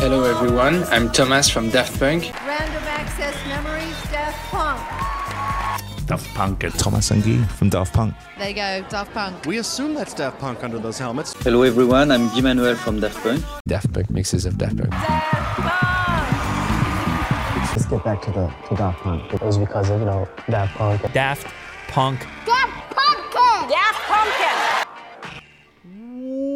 Hello everyone, I'm Thomas from Daft Punk. Random Access Memories, Daft Punk. Daft Punk, it's Thomas and Guy from Daft Punk. There you go, Daft Punk. We assume that's Daft Punk under those helmets. Hello everyone, I'm Guy Manuel from Daft Punk. Daft Punk mixes of Daft Punk. Daft Punk! Let's get back to Daft Punk. It was because of, Daft Punk. Daft Punk. Daft Pumpkin! Daft Pumpkin!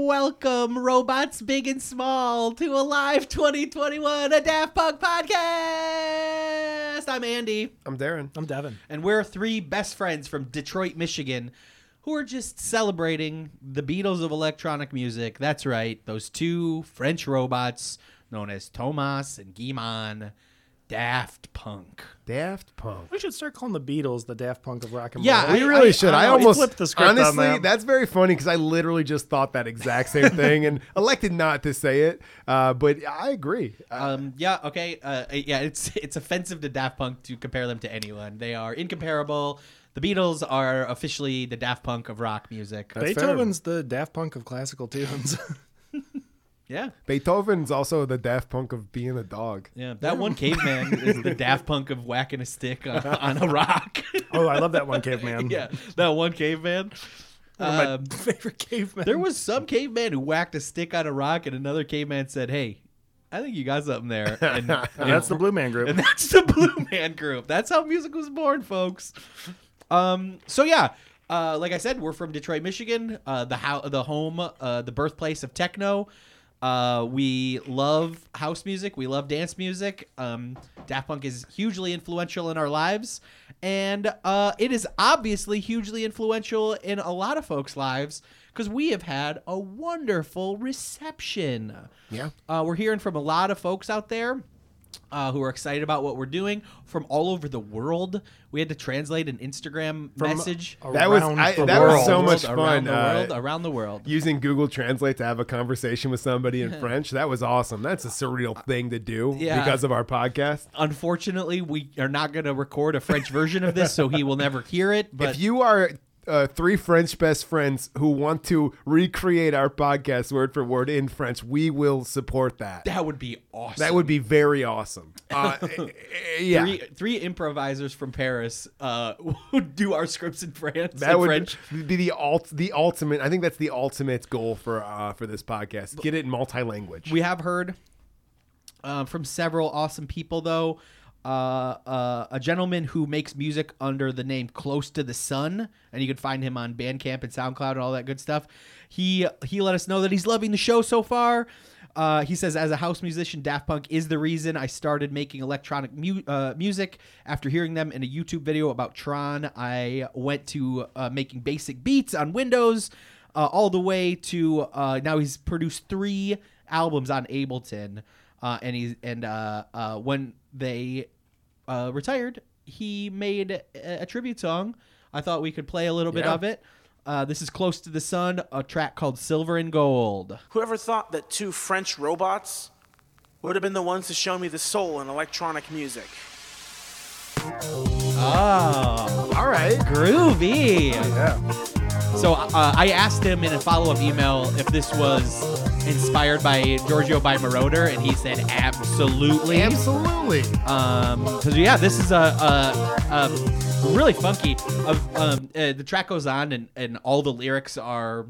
Welcome, robots big and small, to Alive 2021, a Daft Punk podcast. I'm Andy. I'm Darren. I'm Devin. And we're three best friends from Detroit, Michigan, who are just celebrating the Beatles of electronic music. That's right, those two French robots known as Thomas and Guimon. Daft Punk. Daft Punk. We should start calling the Beatles the Daft Punk of rock and roll. Yeah, we really should. I almost flipped the script. Honestly, that's very funny because I literally just thought that exact same thing and elected not to say it. But I agree. Yeah. Okay. Yeah. It's offensive to Daft Punk to compare them to anyone. They are incomparable. The Beatles are officially the Daft Punk of rock music. That's Beethoven's fair. The Daft Punk of classical tunes. Yeah. Beethoven's also the Daft Punk of being a dog. Yeah. That one caveman is the Daft Punk of whacking a stick on a rock. Oh, I love that one caveman. Yeah. That one caveman. My favorite caveman. There was some caveman who whacked a stick on a rock, and another caveman said, "Hey, I think you got something there." And that's the Blue Man Group. And that's the Blue Man Group. That's how music was born, folks. So, yeah. Like I said, we're from Detroit, Michigan, the birthplace of techno. We love house music. We love dance music. Daft Punk is hugely influential in our lives. And it is obviously hugely influential in a lot of folks' lives because we have had a wonderful reception. Yeah. We're hearing from a lot of folks out there who are excited about what we're doing from all over the world. We had to translate an Instagram message. That was so much fun. Around the world. Using Google Translate to have a conversation with somebody in French. That was awesome. That's a surreal thing to do because of our podcast. Unfortunately, we are not going to record a French version of this, so he will never hear it. But if you are... three French best friends who want to recreate our podcast word for word in French, we will support that. That would be awesome. That would be very awesome. Yeah. Three improvisers from Paris would do our scripts in France. That would French. Be the ultimate. I think that's the ultimate goal for this podcast. Get it in multi-language. We have heard from several awesome people, though. A gentleman who makes music under the name Close to the Sun, and you can find him on Bandcamp and SoundCloud and all that good stuff. He let us know that he's loving the show so far. He says, as a house musician, Daft Punk is the reason I started making electronic music. After hearing them in a YouTube video about Tron, I went to making basic beats on Windows all the way to now he's produced 3 albums on Ableton. And when they retired, he made a tribute song. I thought we could play a little bit of it. This is Close to the Sun, a track called Silver and Gold. Whoever thought that two French robots would have been the ones to show me the soul in electronic music? Oh, all right. Groovy. Yeah. So I asked him in a follow-up email if this was inspired by Giorgio by Moroder, and he said absolutely. Absolutely. Because, this is a really funky. The track goes on, and all the lyrics are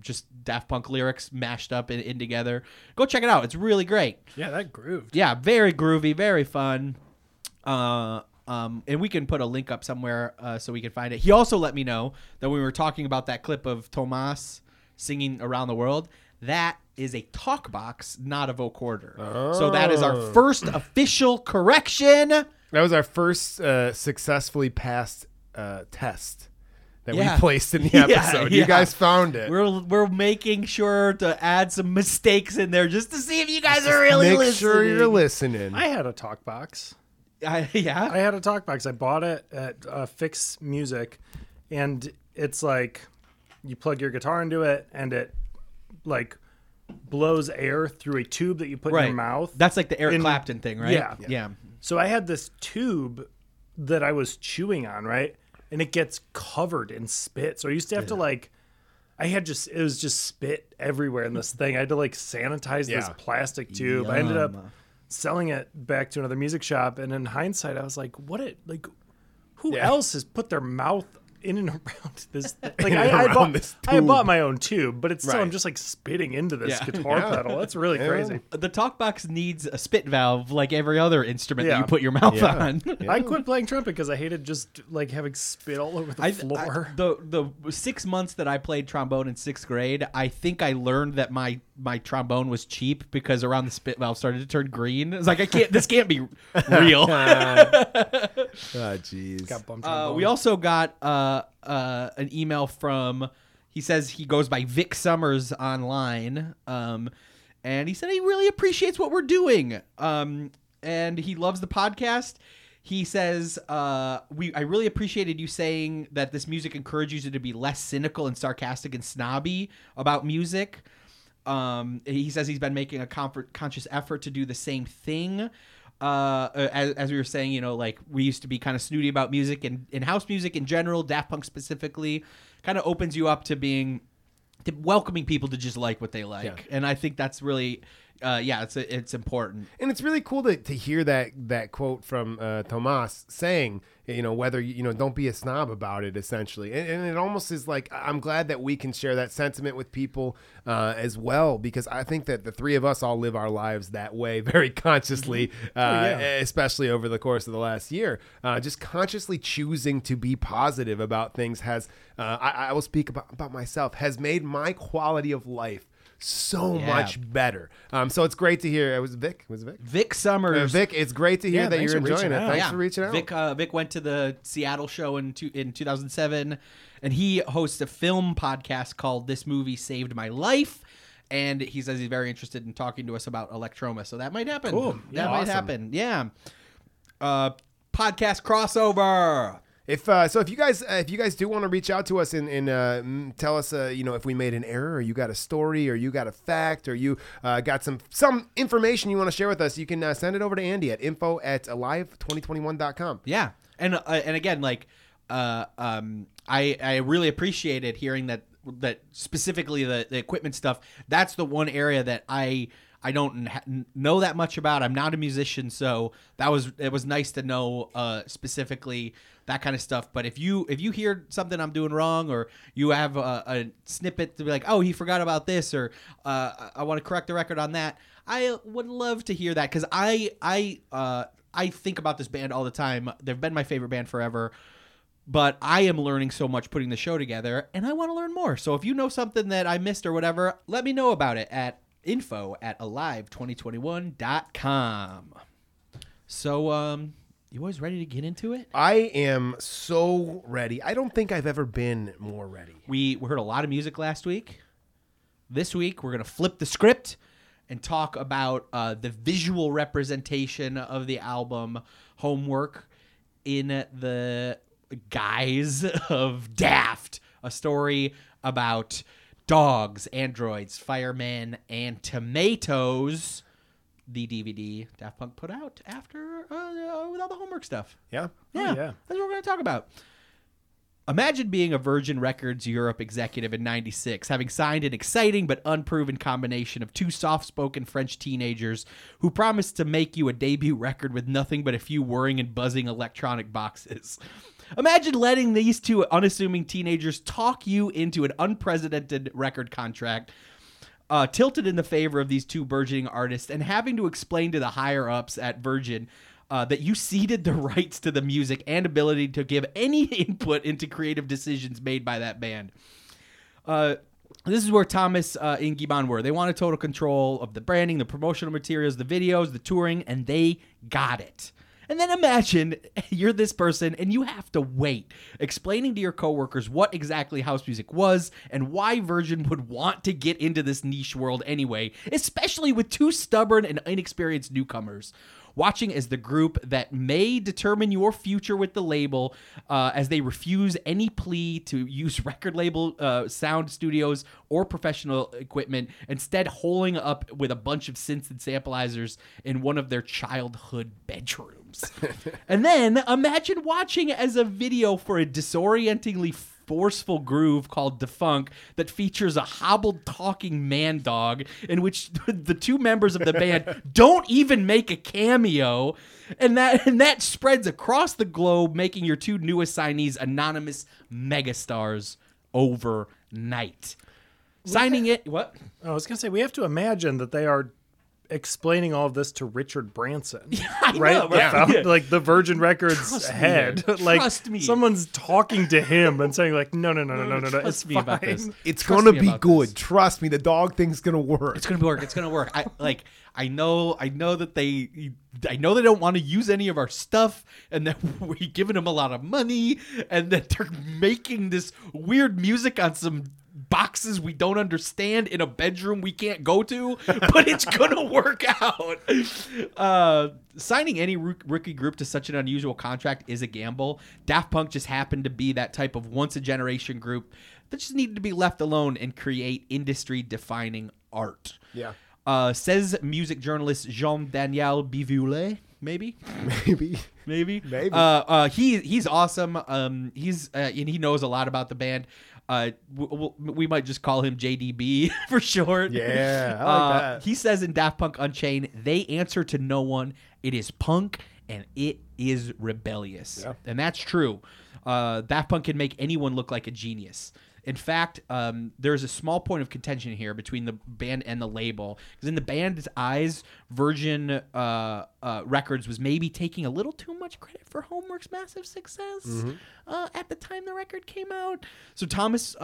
just Daft Punk lyrics mashed up in together. Go check it out. It's really great. Yeah, that grooved. Yeah, very groovy, very fun. And we can put a link up somewhere so we can find it. He also let me know that when we were talking about that clip of Thomas singing Around the World, that is a talk box, not a vocoder. Oh. So that is our first official correction. That was our first successfully passed test that we placed in the episode. You guys found it. We're making sure to add some mistakes in there just to see if you guys are really listening. Make sure you're listening. I had a talk box. I had a talk box. I bought it at Fix Music, and it's like you plug your guitar into it, and it like blows air through a tube that you put in your mouth. That's like the Eric Clapton thing, right? Yeah. Yeah. So I had this tube that I was chewing on, right? And it gets covered in spit. So I used to have to like it was just spit everywhere in this thing. I had to like sanitize this plastic tube. Yum. I ended up selling it back to another music shop. And in hindsight, I was like, who else has put their mouth in and around this? Like I bought my own tube, but it's still, I'm just like spitting into this guitar pedal. That's really crazy. The talkbox needs a spit valve like every other instrument that you put your mouth on. Yeah. I quit playing trumpet because I hated just like having spit all over the floor. The 6 months that I played trombone in sixth grade, I think I learned that my trombone was cheap because around the spit valve started to turn green. It's like, this can't be real. Jeez. We also got an email from, he says he goes by Vic Summers online. And he said he really appreciates what we're doing. And he loves the podcast. He says, I really appreciated you saying that this music encourages you to be less cynical and sarcastic and snobby about music. He says he's been making a conscious effort to do the same thing. As we were saying, you know, like we used to be kind of snooty about music and house music in general, Daft Punk specifically, kind of opens you up to being welcoming people to just like what they like. Yeah. And I think that's really, it's important. And it's really cool to hear that quote from Tomas saying, you know, whether, you know, don't be a snob about it, essentially. And it almost is like, I'm glad that we can share that sentiment with people as well, because I think that the three of us all live our lives that way very consciously, especially over the course of the last year. Just consciously choosing to be positive about things has, I will speak about myself, has made my quality of life so much better. So it's great to hear. It was Vic. Vic Summers. Vic, it's great to hear that you're enjoying it. Out. Thanks for reaching out. Vic went to the Seattle show in 2007, and he hosts a film podcast called This Movie Saved My Life. And he says he's very interested in talking to us about Electroma. So that might happen. Cool. Might happen. Yeah. Podcast crossover. If you guys do want to reach out to us and tell us, you know, if we made an error or you got a story or you got a fact or you got some information you want to share with us, you can send it over to Andy at info@alive2021.com. Yeah. And again, like I really appreciated hearing that specifically the equipment stuff. That's the one area that I don't know that much about. I'm not a musician, so it was nice to know specifically that kind of stuff. But if you hear something I'm doing wrong, or you have a snippet to be like, oh, he forgot about this, or I want to correct the record on that, I would love to hear that, because I think about this band all the time. They've been my favorite band forever. But I am learning so much putting the show together, and I want to learn more. So if you know something that I missed or whatever, let me know about it at info@alive2021.com. So, you always ready to get into it? I am so ready. I don't think I've ever been more ready. We heard a lot of music last week. This week, we're going to flip the script and talk about the visual representation of the album Homework in the guise of Daft, a story about dogs, androids, firemen, and tomatoes. The DVD Daft Punk put out after with all the Homework stuff. Yeah. That's what we're going to talk about. Imagine being a Virgin Records Europe executive in 96, having signed an exciting but unproven combination of two soft-spoken French teenagers who promised to make you a debut record with nothing but a few whirring and buzzing electronic boxes. Imagine letting these two unassuming teenagers talk you into an unprecedented record contract, tilted in the favor of these two burgeoning artists, and having to explain to the higher-ups at Virgin that you ceded the rights to the music and ability to give any input into creative decisions made by that band. This is where Thomas and Gibbon were. They wanted total control of the branding, the promotional materials, the videos, the touring, and they got it. And then imagine you're this person and you have to wait, explaining to your coworkers what exactly house music was and why Virgin would want to get into this niche world anyway, especially with two stubborn and inexperienced newcomers. Watching as the group that may determine your future with the label, as they refuse any plea to use record label sound studios or professional equipment, instead holing up with a bunch of synths and samplizers in one of their childhood bedrooms. And then imagine watching as a video for a disorientingly forceful groove called Defunk that features a hobbled talking man dog in which the two members of the band don't even make a cameo, and that spreads across the globe, making your two new assignees anonymous megastars overnight. What? I was going to say, we have to imagine that they are explaining all of this to Richard Branson, right? Like the Virgin Records head. Trust me. Someone's talking to him and saying like, no, Trust me about this. It's going to be good. Trust me. The dog thing's going to work. It's going to work. I know they don't want to use any of our stuff, and that we're giving them a lot of money, and that they're making this weird music on some boxes we don't understand in a bedroom we can't go to, but it's gonna work out. Signing any rookie group to such an unusual contract is a gamble. Daft Punk just happened to be that type of once a generation group that just needed to be left alone and create industry defining art. Yeah. Says music journalist Jean-Daniel Bivoulet. Maybe. He's awesome. And he knows a lot about the band. We might just call him JDB for short. Yeah, I like that. He says in Daft Punk Unchained, they answer to no one. It is punk and it is rebellious. Yeah. And that's true. Daft Punk can make anyone look like a genius. In fact, there's a small point of contention here between the band and the label, because in the band's eyes, Virgin Records was maybe taking a little too much credit for Homework's massive success at the time the record came out. So Tomas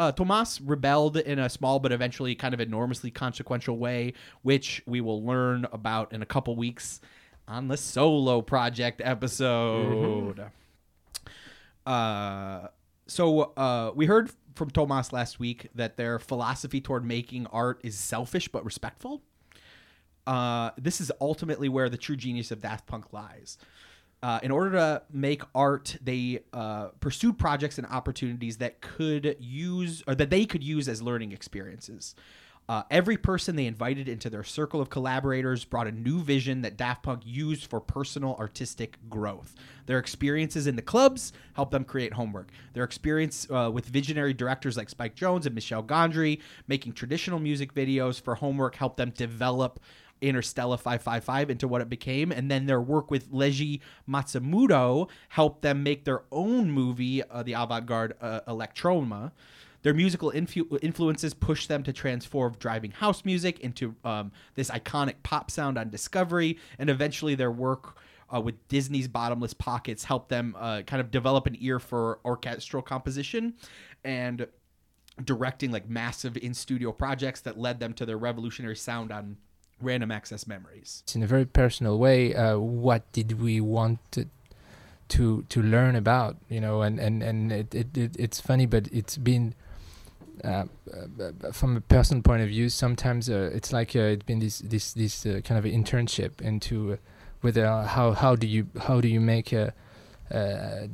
rebelled in a small but eventually kind of enormously consequential way, which we will learn about in a couple weeks on the solo project episode. Mm-hmm. So we heard from Tomas last week that their philosophy toward making art is selfish but respectful. This is ultimately where the true genius of Daft Punk lies. In order to make art, they pursued projects and opportunities that they could use as learning experiences. Every person they invited into their circle of collaborators brought a new vision that Daft Punk used for personal artistic growth. Their experiences in the clubs helped them create Homework. Their experience with visionary directors like Spike Jonze and Michel Gondry making traditional music videos for Homework helped them develop Interstellar 555 into what it became, and then their work with Leiji Matsumoto helped them make their own movie, the avant-garde Electroma. Their musical influences pushed them to transform driving house music into this iconic pop sound on Discovery, and eventually their work with Disney's Bottomless Pockets helped them kind of develop an ear for orchestral composition and directing like massive in-studio projects that led them to their revolutionary sound on Random Access Memories. In a very personal way, what did we want to learn about? You know, and it's funny, but it's been... from a personal point of view, sometimes it's like it's been this kind of internship into whether how do you make a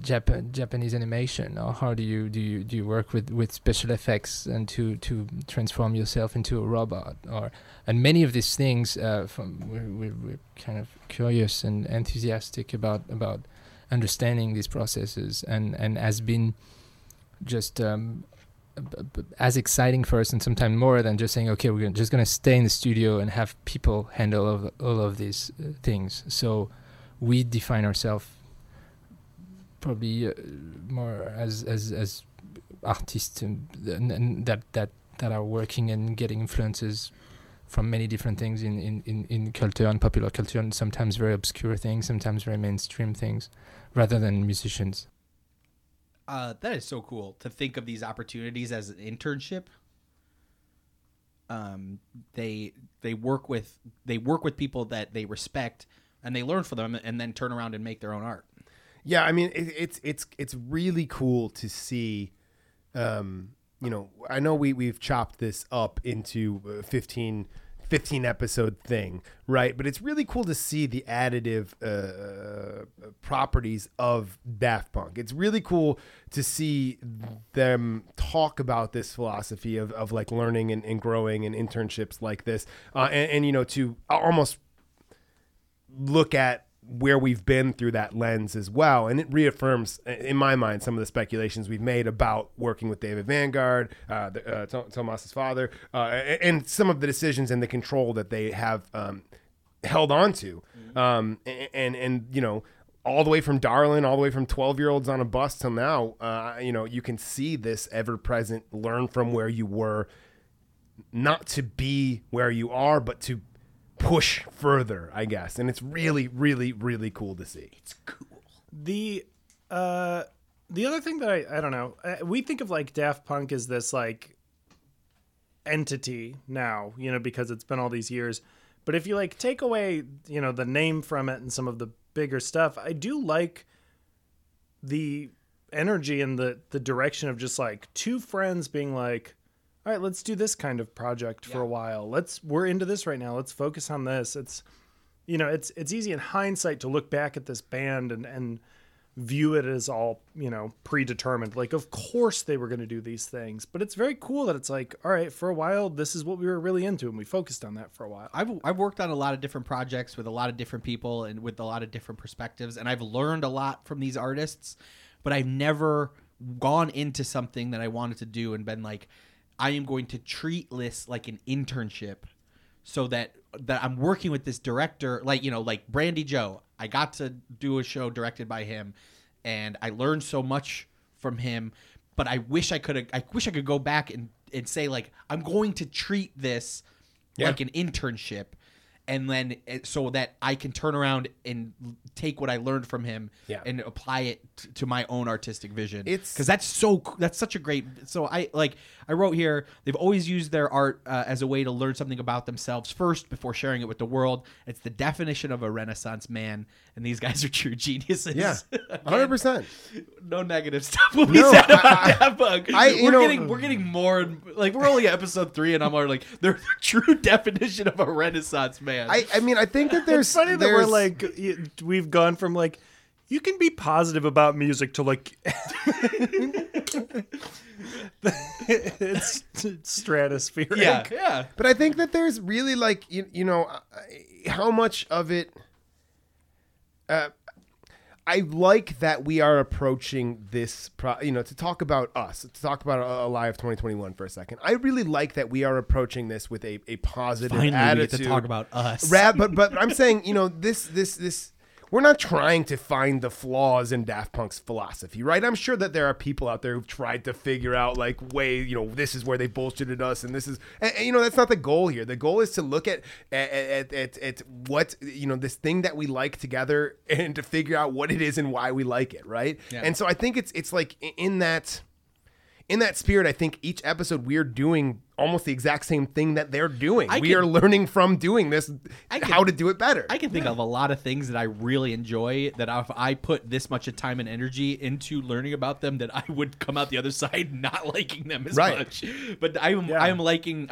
Japanese animation, or how do you work with special effects and to transform yourself into a robot, and many of these things we're kind of curious and enthusiastic about understanding these processes, and has been just as exciting for us, and sometimes more than just saying, okay, we're just going to stay in the studio and have people handle all of these things. So we define ourselves probably more as artists and that are working and getting influences from many different things in culture and popular culture, and sometimes very obscure things, sometimes very mainstream things, rather than musicians. That is so cool to think of these opportunities as an internship. They work with people that they respect, and they learn from them, and then turn around and make their own art. Yeah, I mean it's really cool to see. I know we've chopped this up into 15 episode thing, right? But it's really cool to see the additive properties of Daft Punk. It's really cool to see them talk about this philosophy of like learning and growing and internships like this, and to almost look at where we've been through that lens as well. And it reaffirms, in my mind, some of the speculations we've made about working with David Vanguard, Tomas's father, and some of the decisions and the control that they have held on to. And you know, all the way from Darlin, all the way from 12-year-olds on a bus till now, you know, you can see this ever-present learn from where you were, not to be where you are, but to push further, I guess. And it's really, really, really cool to see. It's cool. The other thing that I don't know, we think of like Daft Punk as this like entity now, you know, because it's been all these years. But if you like take away, you know, the name from it and some of the bigger stuff, I do like the energy and the direction of just like two friends being like, all right, let's do this kind of project for a while. We're into this right now. Let's focus on this. It's, you know, it's easy in hindsight to look back at this band and view it as all, you know, predetermined. Like, of course they were going to do these things, but it's very cool that it's like, all right, for a while, this is what we were really into. And we focused on that for a while. I've worked on a lot of different projects with a lot of different people and with a lot of different perspectives. And I've learned a lot from these artists, but I've never gone into something that I wanted to do and been like, I am going to treat this like an internship so that I'm working with this director, like, you know, like Brandy Jo. I got to do a show directed by him and I learned so much from him, but I wish I could go back and say like, I'm going to treat this like an internship. And then so that I can turn around and take what I learned from him and apply it to my own artistic vision. Because that's such a great. So I wrote here, they've always used their art as a way to learn something about themselves first before sharing it with the world. It's the definition of a Renaissance man. And these guys are true geniuses. Yeah, 100%. No negative stuff will be said about Daft Punk. We're getting more. Like, we're only at episode 3 and I'm already like, they're the true definition of a Renaissance man. I mean, I think that there's... It's funny that we're like... We've gone from like, you can be positive about music to like... it's stratospheric. Yeah. But I think that there's really like, you know, how much of it... I like that we are approaching this, you know, to talk about us, to talk about Alive 2021 for a second. I really like that we are approaching this with a positive attitude. Finally, to talk about us. But I'm saying, you know, this, we're not trying to find the flaws in Daft Punk's philosophy, right? I'm sure that there are people out there who've tried to figure out like, way, you know, this is where they bullshitted us, and this is, and, you know, that's not the goal here. The goal is to look at what, you know, this thing that we like together and to figure out what it is and why we like it, right? Yeah. And so I think it's like in that spirit, I think each episode we're doing almost the exact same thing that they're doing. We are learning from doing this, how to do it better. I can think of a lot of things that I really enjoy that if I put this much of time and energy into learning about them, that I would come out the other side not liking them as much. But I'm liking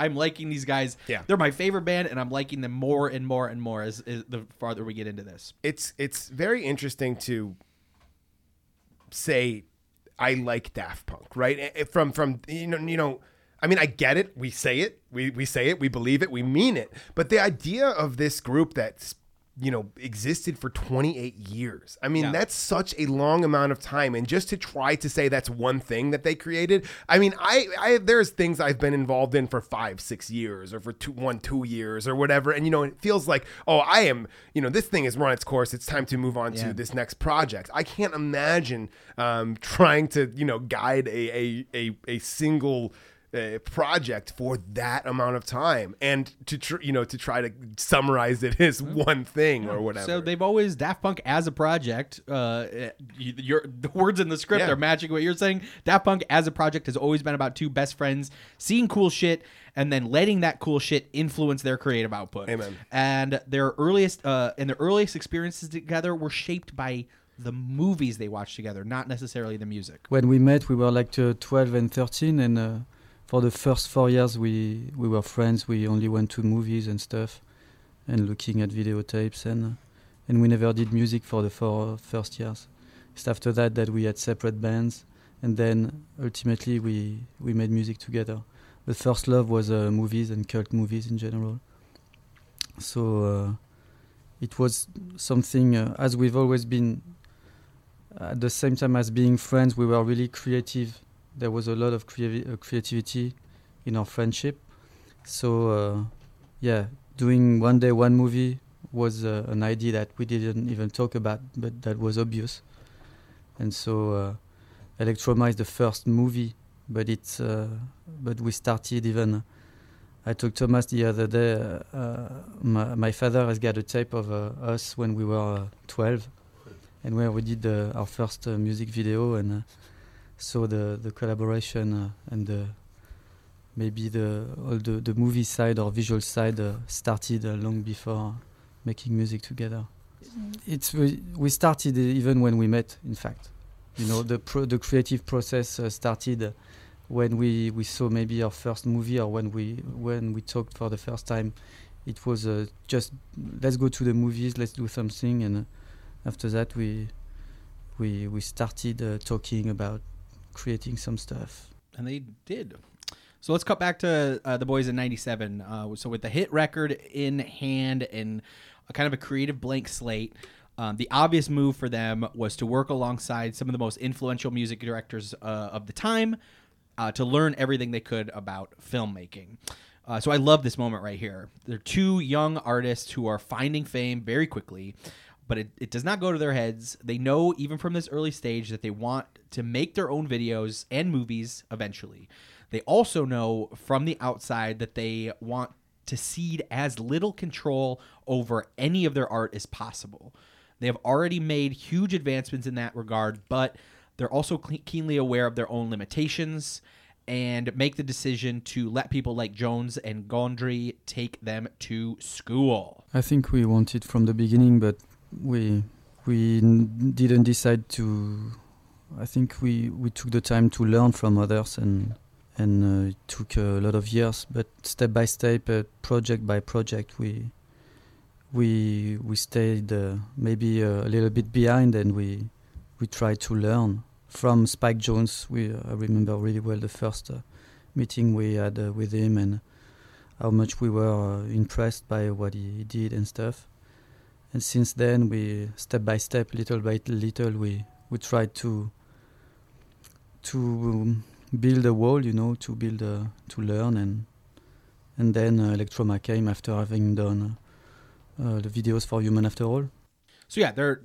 these guys. Yeah. They're my favorite band, and I'm liking them more and more and more as the farther we get into this. It's very interesting to say, I like Daft Punk, right? From you know, I mean, I get it. We say it. We say it. We believe it. We mean it. But the idea of this group that's, you know, existed for 28 years. I mean, that's such a long amount of time. And just to try to say that's one thing that they created. I mean, I there's things I've been involved in for 5-6 years or for 2 years or whatever. And, you know, it feels like, oh, I am, you know, this thing has run its course. It's time to move on to this next project. I can't imagine trying to, you know, guide a single project for that amount of time and to try to summarize it as one thing or whatever. So they've always, Daft Punk as a project, the words in the script are matching what you're saying. Daft Punk as a project has always been about two best friends seeing cool shit and then letting that cool shit influence their creative output. Amen. And their earliest experiences together were shaped by the movies they watched together, not necessarily the music. When we met, we were like 12 and 13 and for the first 4 years, we were friends. We only went to movies and stuff and looking at videotapes, and we never did music for the first years. It's after that we had separate bands, and then ultimately we made music together. The first love was movies and cult movies in general. So it was something, as we've always been, at the same time as being friends, we were really creative. There was a lot of creativity in our friendship. So, doing one day one movie was an idea that we didn't even talk about, but that was obvious. And so Electroma is the first movie, but it's but we started even... I took Thomas the other day. My father has got a tape of us when we were 12, and where we did our first music video, and so the collaboration and maybe all the movie side or visual side started long before making music together. It's we started even when we met. In fact, you know, the creative process started. When we saw maybe our first movie, or when we talked for the first time, it was just let's go to the movies, let's do something, and after that we started talking about creating some stuff. And they did. So let's cut back to the boys in '97. So with the hit record in hand and a kind of a creative blank slate. The obvious move for them was to work alongside some of the most influential music directors of the time. To learn everything they could about filmmaking. So I love this moment right here. They're two young artists who are finding fame very quickly, but it does not go to their heads. They know even from this early stage that they want to make their own videos and movies eventually. They also know from the outside that they want to cede as little control over any of their art as possible. They have already made huge advancements in that regard, but they're also keenly aware of their own limitations and make the decision to let people like Jones and Gondry take them to school. I think we wanted from the beginning, but we didn't decide to... I think we took the time to learn from others, and it took a lot of years, but step by step, project by project, we stayed maybe a little bit behind, and we tried to learn. From Spike Jones, I remember really well the first meeting we had with him, and how much we were impressed by what he did and stuff. And since then, we step by step, little by little, we tried to build a wall, you know, to learn, and then Electroma came after having done the videos for Human After All. So yeah, they're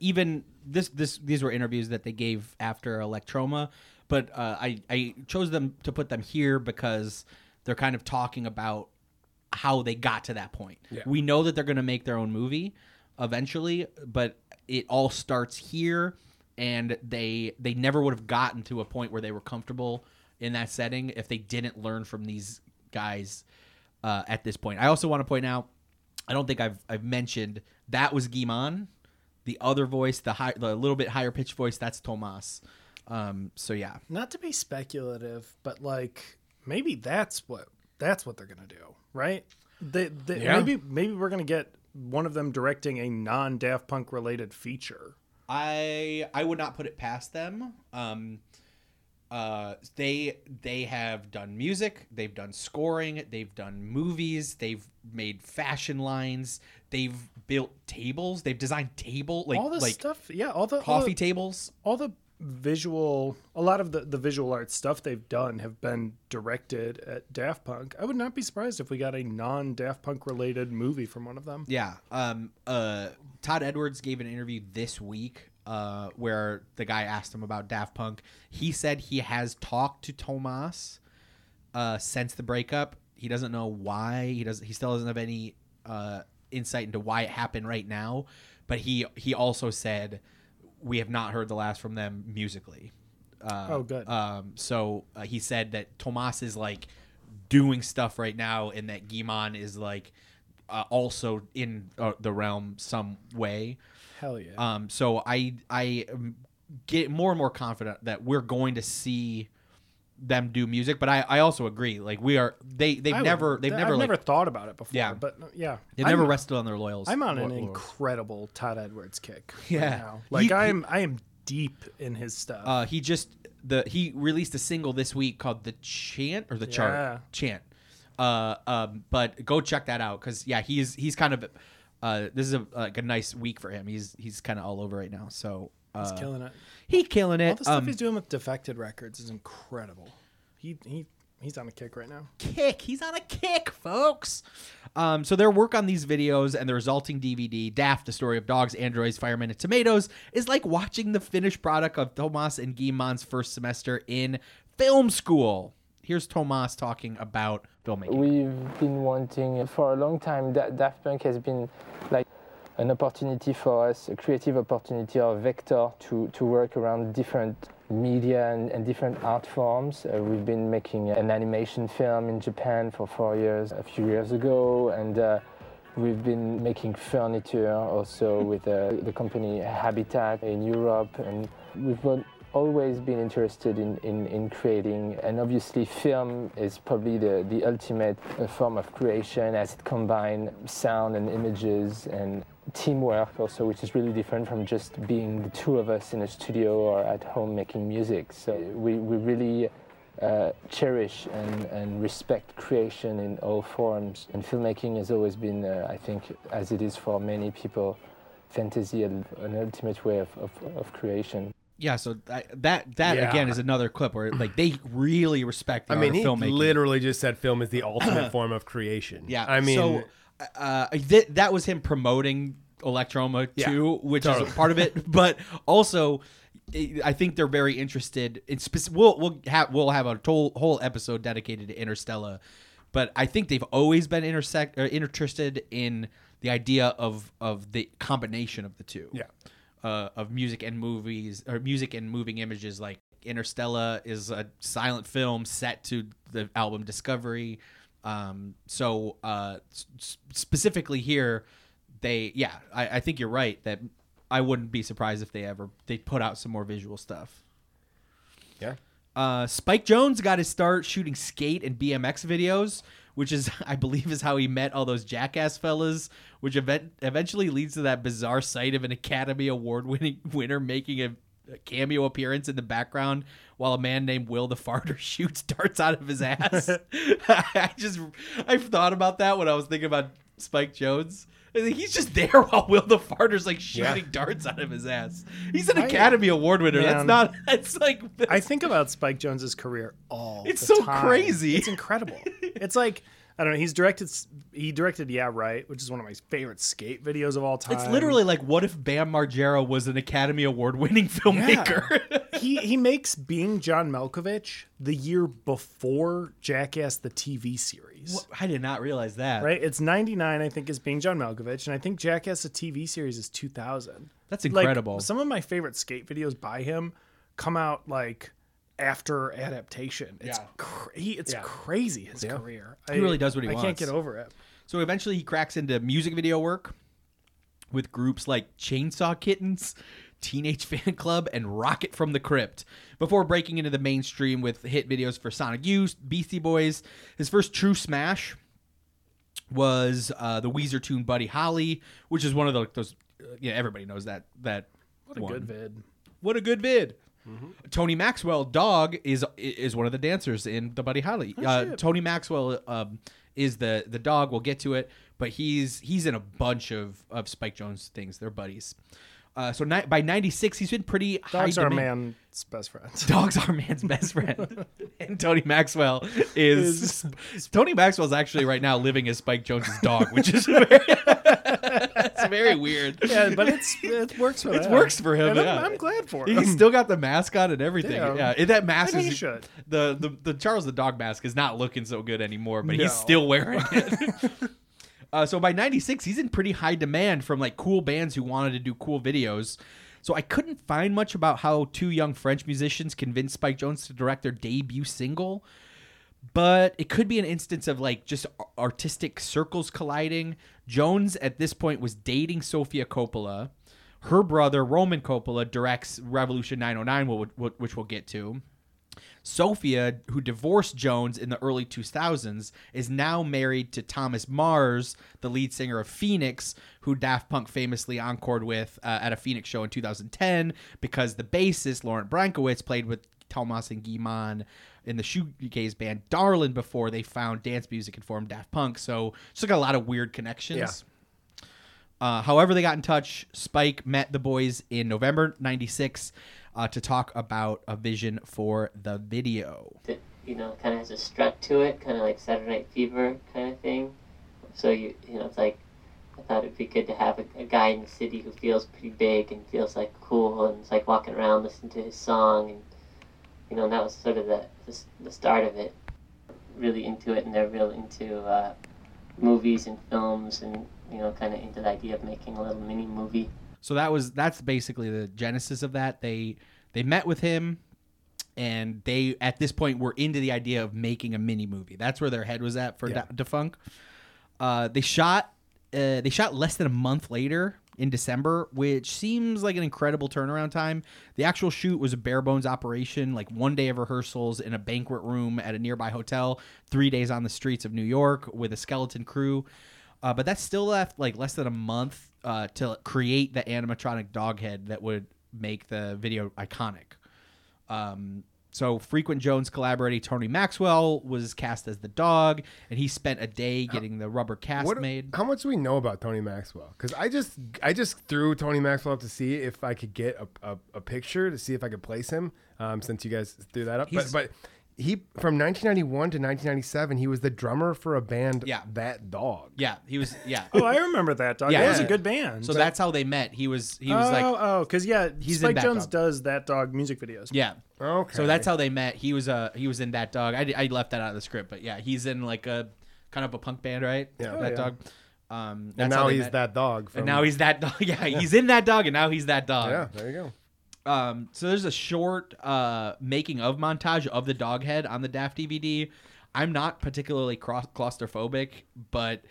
even. These were interviews that they gave after Electroma, but I chose them to put them here because they're kind of talking about how they got to that point. Yeah. We know that they're going to make their own movie eventually, but it all starts here, and they never would have gotten to a point where they were comfortable in that setting if they didn't learn from these guys at this point. I also want to point out, I don't think I've mentioned, that was Guimon. The other voice, the little bit higher pitched voice, that's Tomas. So yeah. Not to be speculative, but like maybe that's what they're gonna do, right? Yeah. Maybe we're gonna get one of them directing a non Daft Punk related feature. I would not put it past them. They have done music, they've done scoring, they've done movies, they've made fashion lines, they've built tables, they've designed stuff, yeah, all the tables, all the visual, a lot of the visual art stuff they've done have been directed at Daft Punk. I would not be surprised if we got a non-Daft Punk related movie from one of them. Yeah. Todd Edwards gave an interview this week where the guy asked him about Daft Punk. He said he has talked to Tomas since the breakup. He doesn't know why. He still doesn't have any insight into why it happened right now. But he also said we have not heard the last from them musically. Oh, good. So he said that Tomas is like doing stuff right now, and that Guimon is like also in the realm some way. Hell yeah. So I get more and more confident that we're going to see them do music, but I also agree. Like we are, I've never thought about it before. Yeah, but yeah, they've never rested on their laurels. I'm on an incredible Todd Edwards kick. Yeah, right now. Like I am deep in his stuff. He released a single this week called Chant. But go check that out because he's kind of This is a nice week for him. He's kind of all over right now. So he's killing it. He's killing it. All the stuff he's doing with Defected Records is incredible. He's on a kick right now. He's on a kick, folks. So their work on these videos and the resulting DVD, Daft, The Story of Dogs, Androids, Firemen, and Tomatoes, is like watching the finished product of Tomas and Guillemin's first semester in film school. Here's Tomas talking about filmmaking. We've been wanting for a long time that Daft Punk has been like an opportunity for us, a creative opportunity or a vector to work around different media and different art forms. We've been making an animation film in Japan for 4 years a few years ago, and we've been making furniture also with the company Habitat in Europe, and we've always been interested in creating, and obviously film is probably the ultimate form of creation as it combines sound and images and teamwork also, which is really different from just being the two of us in a studio or at home making music. So we really cherish and respect creation in all forms, and filmmaking has always been, I think, as it is for many people, fantasy and an ultimate way of creation. Yeah, so that again is another clip where like they really respect the filmmaking. He literally just said film is the ultimate form of creation. Yeah, I mean. So, that was him promoting Electroma 2, which is part of it, but also I think they're very interested in we'll have a whole episode dedicated to Interstellar, but I think they've always been interested in the idea of the combination of the two, of music and movies, or music and moving images. Like Interstellar is a silent film set to the album Discovery. Specifically here, I think you're right that I wouldn't be surprised if they put out some more visual stuff. Yeah. Spike Jonze got his start shooting skate and BMX videos, which is, I believe, is how he met all those Jackass fellas, which eventually leads to that bizarre sight of an Academy Award winner making a cameo appearance in the background while a man named Will the Farter shoots darts out of his ass. I've thought about that when I was thinking about Spike Jonze. I think he's just there while Will the Farter's like shooting darts out of his ass. He's an Academy Award winner. Man. I think about Spike Jonze's career all the time. Crazy. It's incredible. It's like, I don't know. He directed Yeah Right, which is one of my favorite skate videos of all time. It's literally like, what if Bam Margera was an Academy Award-winning filmmaker? Yeah. He makes Being John Malkovich the year before Jackass the TV series. Well, I did not realize that. Right? It's 99, I think, is Being John Malkovich, and I think Jackass the TV series is 2000. That's incredible. Like, some of my favorite skate videos by him come out like after adaptation. It's crazy, his career. He really does what he wants. I can't get over it. So eventually he cracks into music video work with groups like Chainsaw Kittens, Teenage Fan Club, and Rocket from the Crypt, before breaking into the mainstream with hit videos for Sonic Youth, Beastie Boys. His first true smash was the Weezer tune Buddy Holly, which is one of those everybody knows that What a good vid. Mm-hmm. Tony Maxwell Dog is one of the dancers in the Buddy Holly. Tony Maxwell is the dog. We'll get to it, but he's in a bunch of Spike Jonze things. They're buddies. By 96, he's been pretty high. Dogs are man's best friend. Dogs are man's best friend. And Tony Maxwell is Tony Maxwell's actually right now living as Spike Jonze's dog, which is it's very weird. Yeah, but it works for him. It works for him. I'm glad for him. He's still got the mask on and everything. Yeah, that mask is the Charles the dog mask is not looking so good anymore, but he's still wearing it. By 96, he's in pretty high demand from like cool bands who wanted to do cool videos. So I couldn't find much about how two young French musicians convinced Spike Jonze to direct their debut single, but it could be an instance of like just artistic circles colliding. Jonze at this point was dating Sofia Coppola. Her brother, Roman Coppola, directs Revolution 909, which we'll get to. Sophia, who divorced Jonze in the early 2000s, is now married to Thomas Mars, the lead singer of Phoenix, who Daft Punk famously encored with at a Phoenix show in 2010, because the bassist, Laurent Brankowitz, played with Tomas and Guillemin in the shoegaze band Darlin' before they found dance music and formed Daft Punk. So it's like a lot of weird connections. Yeah. However they got in touch, Spike met the boys in November 96 to talk about a vision for the video. It, you know, kind of has a strut to it, kind of like Saturday Night Fever kind of thing. So, you know, it's like, I thought it'd be good to have a guy in the city who feels pretty big and feels like cool and is like walking around listening to his song. And, you know, and that was sort of the start of it. Really into it, and they're real into movies and films, and, you know, kind of into the idea of making a little mini movie. So that's basically the genesis of that. They met with him, and they at this point were into the idea of making a mini movie. That's where their head was at for Defunk. They shot less than a month later in December, which seems like an incredible turnaround time. The actual shoot was a bare bones operation, like one day of rehearsals in a banquet room at a nearby hotel, 3 days on the streets of New York with a skeleton crew. But that still left like less than a month to create the animatronic dog head that would make the video iconic. So frequent Jones collaborator Tony Maxwell was cast as the dog, and he spent a day getting the rubber cast made. How much do we know about Tony Maxwell? Because I just threw Tony Maxwell up to see if I could get a picture to see if I could place him, since you guys threw that up. But he, from 1991 to 1997, he was the drummer for a band, That Dog. Yeah, he was, Oh, I remember That Dog. It was a good band. So that's how they met. He was Spike Jones does That Dog music videos. Yeah. Okay. So that's how they met. He was in That Dog. I left that out of the script, but yeah, he's in like a kind of a punk band, right? Yeah. That Dog. And now he's That Dog. Yeah, he's in That Dog, and now he's That Dog. Yeah, there you go. So there's a short making of montage of the dog head on the DAF DVD. I'm not particularly claustrophobic, but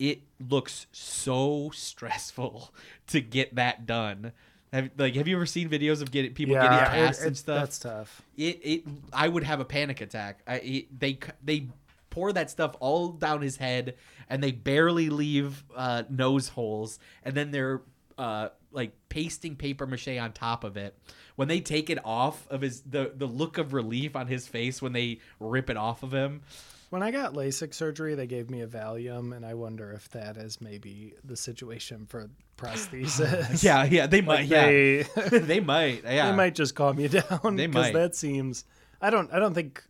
it looks so stressful to get that done. Have you ever seen videos of people getting cast and stuff? That's tough. I would have a panic attack. They pour that stuff all down his head, and they barely leave nose holes, and then they're like pasting paper mache on top of it. When they take it off of his, the look of relief on his face when they rip it off of him. When I got LASIK surgery, they gave me a Valium, and I wonder if that is maybe the situation for prosthesis. They might. They might just calm you down. They might. Because that seems. I don't think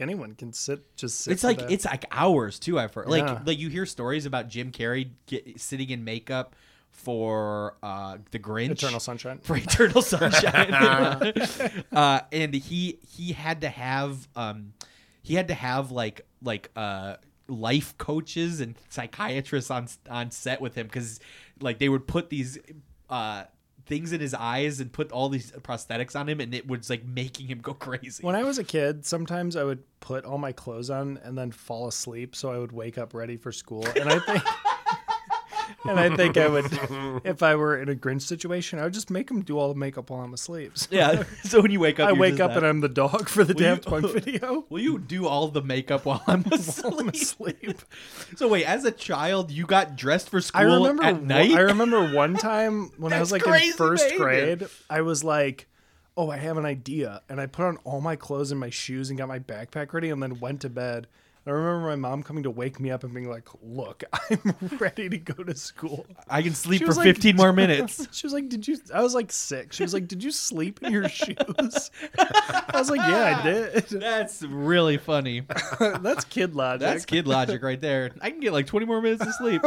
anyone can sit. It's like hours too. I've heard. Like you hear stories about Jim Carrey sitting in makeup for the Grinch. Eternal Sunshine. And he had to have. He had to have like life coaches and psychiatrists on set with him, because like they would put these things in his eyes and put all these prosthetics on him, and it was like making him go crazy. When I was a kid, sometimes I would put all my clothes on and then fall asleep, so I would wake up ready for school. And I think I would, if I were in a Grinch situation, I would just make him do all the makeup while I'm asleep. Yeah. So when you wake up, and I'm the dog for the Daft Punk video. Will you do all the makeup while I'm asleep? So wait, as a child, you got dressed for school at night? I remember one time when I was like in first grade, I was like, oh, I have an idea. And I put on all my clothes and my shoes and got my backpack ready and then went to bed. I remember my mom coming to wake me up and being like, look, I'm ready to go to school. I can sleep for 15 more minutes. She was like, I was like 6. She was like, did you sleep in your shoes? I was like, yeah, I did. That's really funny. That's kid logic. That's kid logic right there. I can get like 20 more minutes of sleep.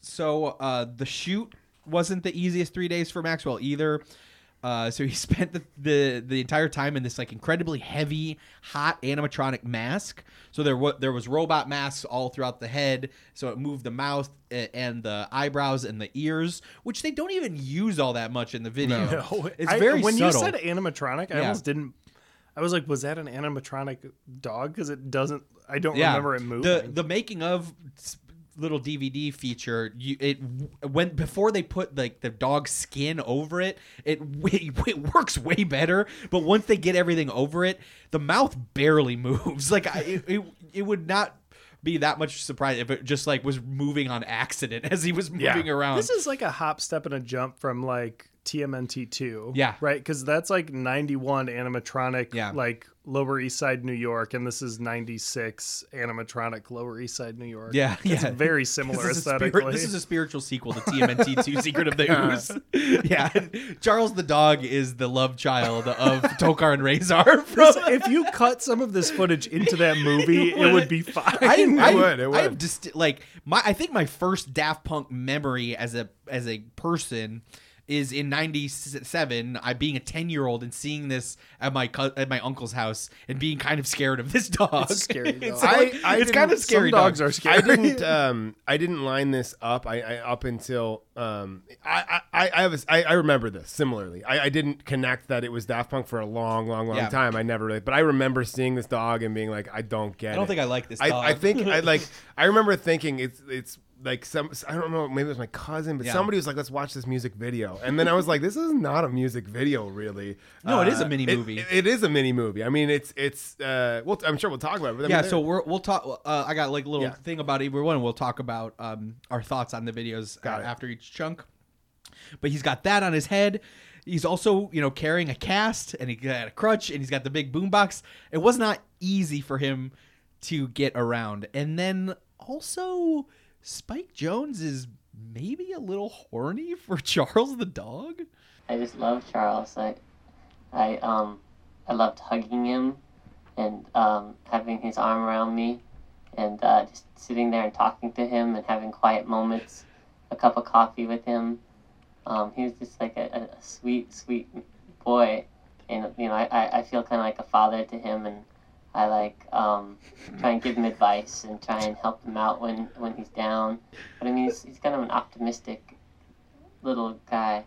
So the shoot wasn't the easiest 3 days for Maxwell either. So he spent the entire time in this like incredibly heavy, hot animatronic mask. So there was robot masks all throughout the head. So it moved the mouth and the eyebrows and the ears, which they don't even use all that much in the video. No. It's very subtle. When you said animatronic, I almost didn't. I was like, was that an animatronic dog? Because it doesn't. I don't remember it moving. The making of little DVD feature, before they put like the dog's skin over it, it works way better. But once they get everything over it, the mouth barely moves. Like it would not be that much surprise if it just like was moving on accident as he was moving around. This is like a hop, step, and a jump from like TMNT 2. Yeah. Right? Because that's like 91 animatronic, like Lower East Side, New York, and this is 96 animatronic Lower East Side, New York. Yeah, it's very similar aesthetically. This is a spiritual sequel to TMNT 2 Secret of the Ooze. Yeah, Charles the dog is the love child of Tokar and Rezar. If you cut some of this footage into that movie, it would be fine. It would. I have I think my first Daft Punk memory as a person is in 97, I being a 10-year-old and seeing this at my uncle's house and being kind of scared of this dog. It's scary dog. It's kind of scary. Some dogs are scary. I didn't line this up. I remember this similarly. I didn't connect that it was Daft Punk for a long time. I never really, but I remember seeing this dog and being like, I don't get it. I don't think I like this dog. I remember thinking it's like I don't know, maybe it was my cousin, but somebody was like, let's watch this music video. And then I was like, this is not a music video, really. No, it is a mini movie. It is a mini movie. I mean, I'm sure we'll talk about it. But so we'll talk. I got like a little thing about every one. We'll talk about our thoughts on the videos after each chunk. But he's got that on his head. He's also, carrying a cast, and he got a crutch, and he's got the big boombox. It was not easy for him to get around. And then also, Spike Jonze is maybe a little horny for Charles the dog. I just love Charles. I loved hugging him and having his arm around me and just sitting there and talking to him and having quiet moments, a cup of coffee with him. He was just like a sweet, sweet boy, and I feel kind of like a father to him, and I try and give him advice and try and help him out when he's down. But I mean, he's kind of an optimistic little guy.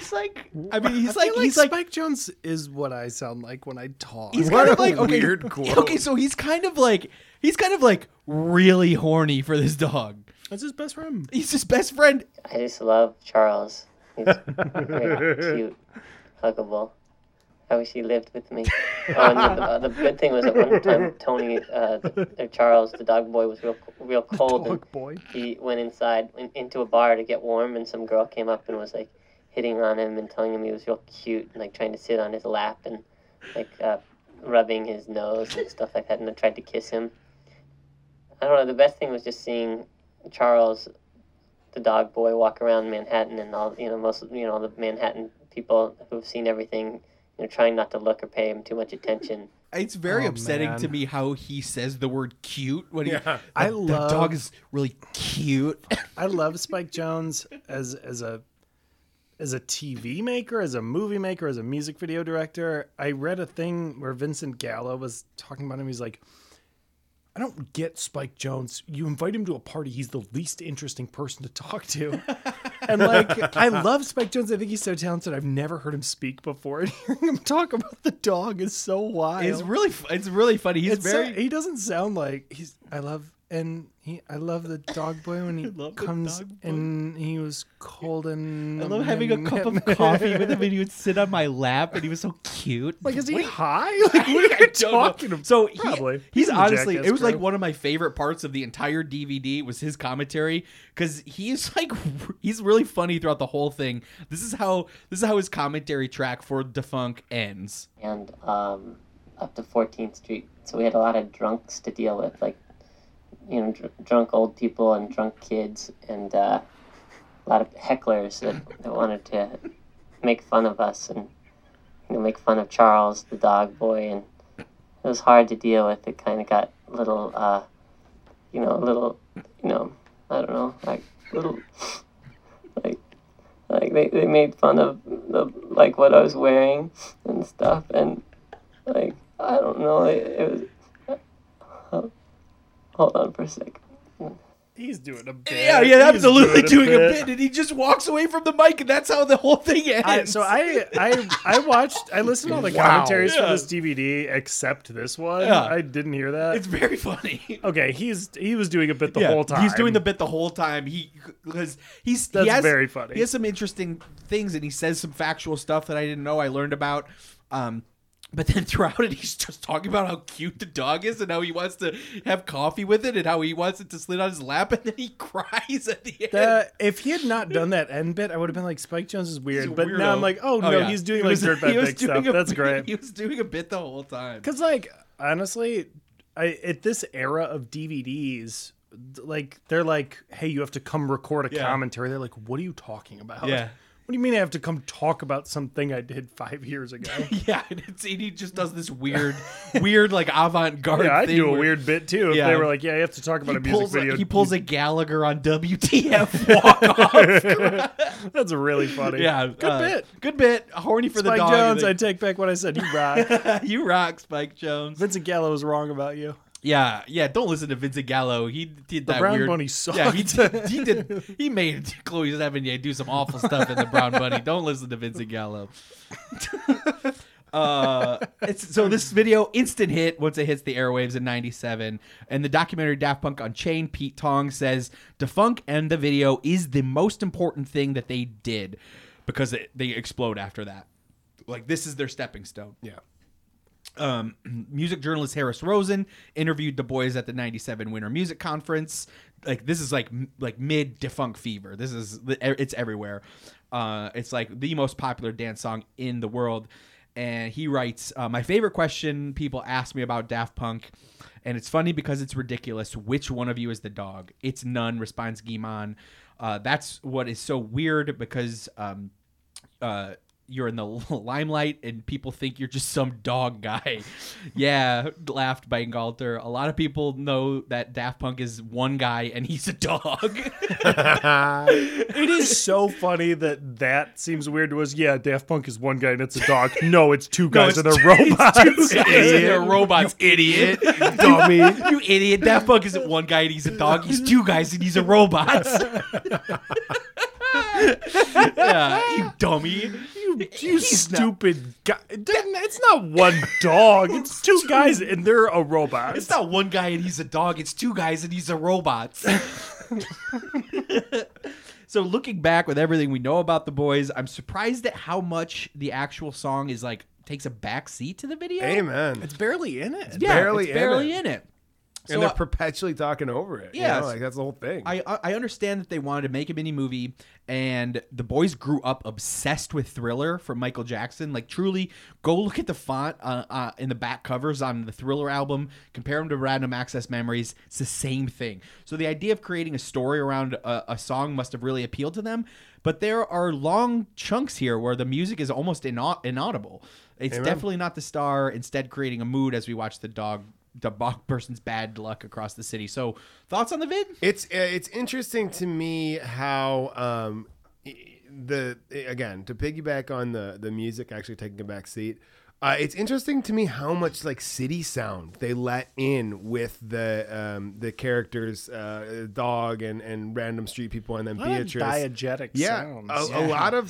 Spike Jonze is what I sound like when I talk. He's kind of like weird quote. Okay, so he's kind of like really horny for this dog. That's his best friend. He's his best friend. I just love Charles. He's very cute, huggable. I wish he lived with me. The good thing was at one time, Tony, Charles, the dog boy, was real cold. The dog boy. He went inside into a bar to get warm, and some girl came up and was like hitting on him and telling him he was real cute and like trying to sit on his lap and like rubbing his nose and stuff like that, and then tried to kiss him. I don't know. The best thing was just seeing Charles, the dog boy, walk around Manhattan and all. Most all the Manhattan people who've seen everything. They're trying not to look or pay him too much attention. It's very upsetting to me how he says the word cute. When the dog is really cute. I love Spike Jonze as a TV maker, as a movie maker, as a music video director. I read a thing where Vincent Gallo was talking about him. He's like, I don't get Spike Jonze. You invite him to a party, he's the least interesting person to talk to. And I love Spike Jonze. I think he's so talented. I've never heard him speak before. And hearing him talk about the dog is so wild. It's really funny. He doesn't sound like he's. I love the dog boy when he comes and he was cold and. I love having a cup of coffee with him, and he would sit on my lap, and he was so cute. Like, is he high? Like, what are you talking about? So he's honestly, it was like one of my favorite parts of the entire DVD was his commentary, because he's really funny throughout the whole thing. This is how his commentary track for Defunk ends. And up to 14th Street, so we had a lot of drunks to deal with, like. Drunk old people and drunk kids and a lot of hecklers that wanted to make fun of us and make fun of Charles, the dog boy, and it was hard to deal with. It kind of got a little, I don't know, like little, like they made fun of the what I was wearing and stuff, and like I don't know, it was. Hold on for a sec. He's doing a bit. Yeah, absolutely doing a bit. And he just walks away from the mic, and that's how the whole thing ends. I listened to all the commentaries for this DVD except this one. Yeah. I didn't hear that. It's very funny. Okay, he was doing a bit the whole time. He's doing the bit the whole time. That's very funny. He has some interesting things, and he says some factual stuff that I didn't know I learned about. But then throughout it, he's just talking about how cute the dog is and how he wants to have coffee with it and how he wants it to sit on his lap, and then he cries at the end. If he had not done that end bit, I would have been like, Spike Jonze is weird. But now I'm like, oh no, yeah. He's doing dirtbag big stuff. That's great. He was doing a bit the whole time. Because, like, honestly, at this era of DVDs, like, they're like, hey, you have to come record a commentary. They're like, what are you talking about? Yeah. What do you mean I have to come talk about something I did 5 years ago? Yeah, and he just does this weird like avant-garde thing. Yeah, I'd do a weird bit, too, if they were like, yeah, you have to talk about a music video. He pulls a Gallagher on WTF walk-off. That's really funny. Yeah, good bit. Good bit. Horny for Spike the dog. Spike Jonze, I take back what I said. You rock. You rock, Spike Jonze. Vincent Gallo was wrong about you. Yeah. Don't listen to Vincent Gallo. He did that. The Brown Bunny sucked. Yeah, he did. He made Chloe Sevigny do some awful stuff in The Brown Bunny. Don't listen to Vincent Gallo. So this video, instant hit once it hits the airwaves in 1997. And the documentary Daft Punk Unchained, Pete Tong says, Defunk and the video is the most important thing that they did because they explode after that. Like, this is their stepping stone. Yeah. Music journalist Harris Rosen interviewed the boys at the 1997 Winter Music Conference. Like, this is like mid Defunct fever. This is, it's everywhere. It's like the most popular dance song in the world. And he writes, my favorite question people ask me about Daft Punk, and it's funny because it's ridiculous. Which one of you is the dog? It's none, responds Guimond. That's what is so weird because, you're in the limelight and people think you're just some dog guy. Yeah, laughed Bangalter. A lot of people know that Daft Punk is one guy and he's a dog. It is so funny that seems weird to us. Yeah, Daft Punk is one guy and it's a dog. No, it's two guys and they're robots. It's two guys and they're robots. You idiot. Dummy. You idiot. Daft Punk isn't one guy and he's a dog. He's two guys and he's a robot. Yeah, you dummy. You stupid guy. It's not one dog. It's two guys and they're a robot. It's not one guy and he's a dog. It's two guys and he's a robot. So looking back with everything we know about the boys, I'm surprised at how much the actual song is like takes a back seat to the video. Amen. It's barely in it. It's barely in it. So, and they're perpetually talking over it. Yeah. You know, like, that's the whole thing. I understand that they wanted to make a mini movie, and the boys grew up obsessed with Thriller from Michael Jackson. Like, truly, go look at the font in the back covers on the Thriller album. Compare them to Random Access Memories. It's the same thing. So the idea of creating a story around a song must have really appealed to them. But there are long chunks here where the music is almost inaudible. It's definitely not the star, instead creating a mood as we watch the person's bad luck across the city. So, thoughts on the vid? It's interesting to me how again, to piggyback on the music actually taking a back seat. It's interesting to me how much like city sound they let in with the characters, dog and random street people, and then Beatrice. Diegetic sounds. A lot of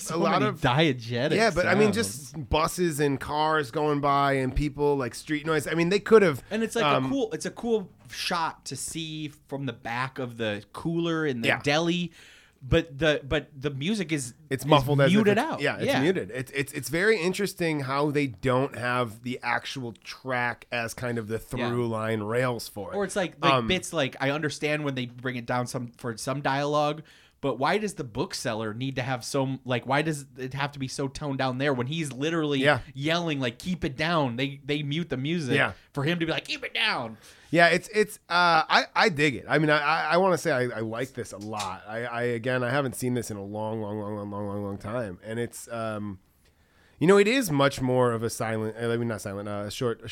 diegetic. Yeah, but sounds. I mean, just buses and cars going by and people, like street noise. I mean, they could have. And it's like a cool shot to see from the back of the cooler in the deli. But the music is muffled, muted out. Yeah, it's muted. It's very interesting how they don't have the actual track as kind of the through line rails for it. Or it's like bits like, I understand when they bring it down for some dialogue, but why does the bookseller need to have so, like, why does it have to be so toned down there when he's literally yelling like, keep it down? They mute the music for him to be like, keep it down. Yeah, I dig it. I mean, I want to say I like this a lot. I haven't seen this in a long time, and it's it is much more of a short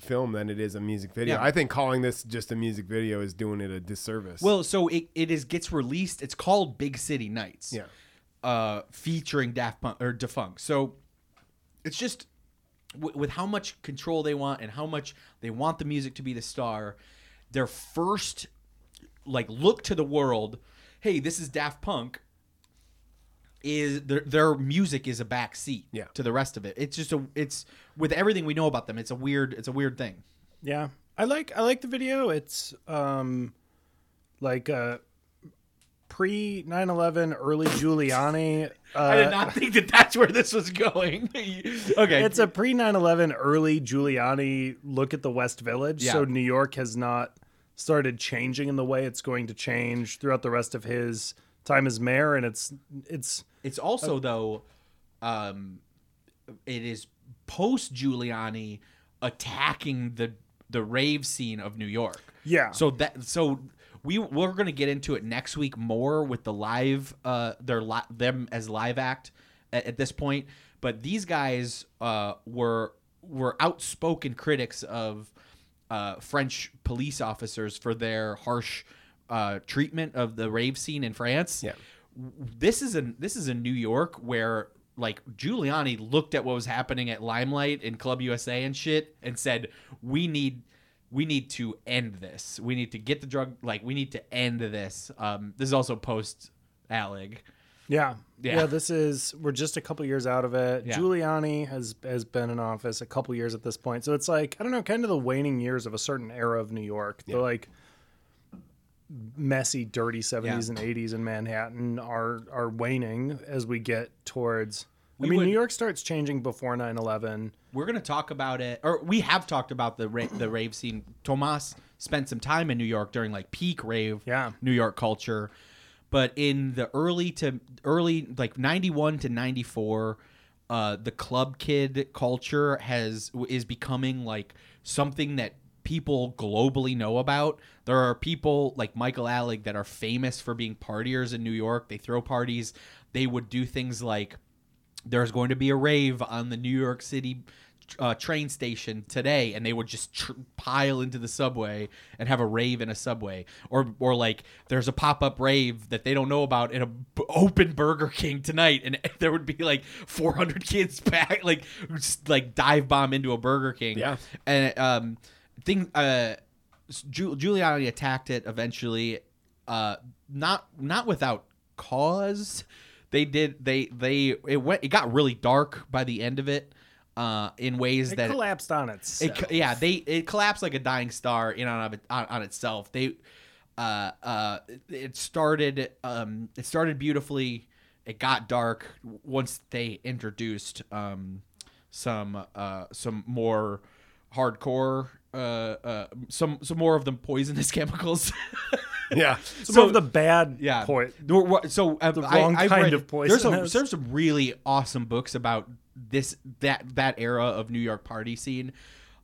film than it is a music video. Yeah. I think calling this just a music video is doing it a disservice. Well, so it gets released. It's called Big City Nights. Yeah, featuring Daft Punk or Defunk. So it's just. With how much control they want and how much they want the music to be the star, their first like look to the world, hey, this is Daft Punk, is their music is a backseat to the rest of it. It's just it's with everything we know about them, it's a weird thing. Yeah. I like the video. It's pre-9/11, early Giuliani. I did not think that that's where this was going. Okay. It's a pre-9/11, early Giuliani look at the West Village. Yeah. So New York has not started changing in the way it's going to change throughout the rest of his time as mayor. And it's also, though, it is post-Giuliani attacking the rave scene of New York. Yeah. So we're going to get into it next week more with the live them as live act at this point, but these guys were outspoken critics of French police officers for their harsh treatment of the rave scene in France. Yeah. This is in New York where like Giuliani looked at what was happening at Limelight and Club USA and shit and said, we need to end this. We need to get the drug. Like we need to end this. This is also post Alleg. Yeah. We're just a couple years out of it. Yeah. Giuliani has been in office a couple years at this point. So it's like, I don't know, kind of the waning years of a certain era of New York. Yeah. The like messy, dirty 70s and 80s in Manhattan are waning as we get towards. New York starts changing before 9/11. We're going to talk about it, or we have talked about the rave scene. Tomas spent some time in New York during like peak rave New York culture. But in the early like 91 to 94, the club kid culture is becoming like something that people globally know about. There are people like Michael Alleg that are famous for being partiers in New York. They throw parties. They would do things like, there's going to be a rave on the New York City train station today, and they would just pile into the subway and have a rave in a subway, or like there's a pop-up rave that they don't know about in a open Burger King tonight, and there would be like 400 kids back, like dive bomb into a Burger King. Yeah, and Giuliani attacked it eventually, not without cause. It got really dark by the end of it, in ways that it collapsed on itself. It collapsed like a dying star on itself. It started beautifully. It got dark once they introduced some more hardcore some more of the poisonous chemicals. Yeah, some of the bad point. So the wrong kind of poison. There's some really awesome books about this that era of New York party scene.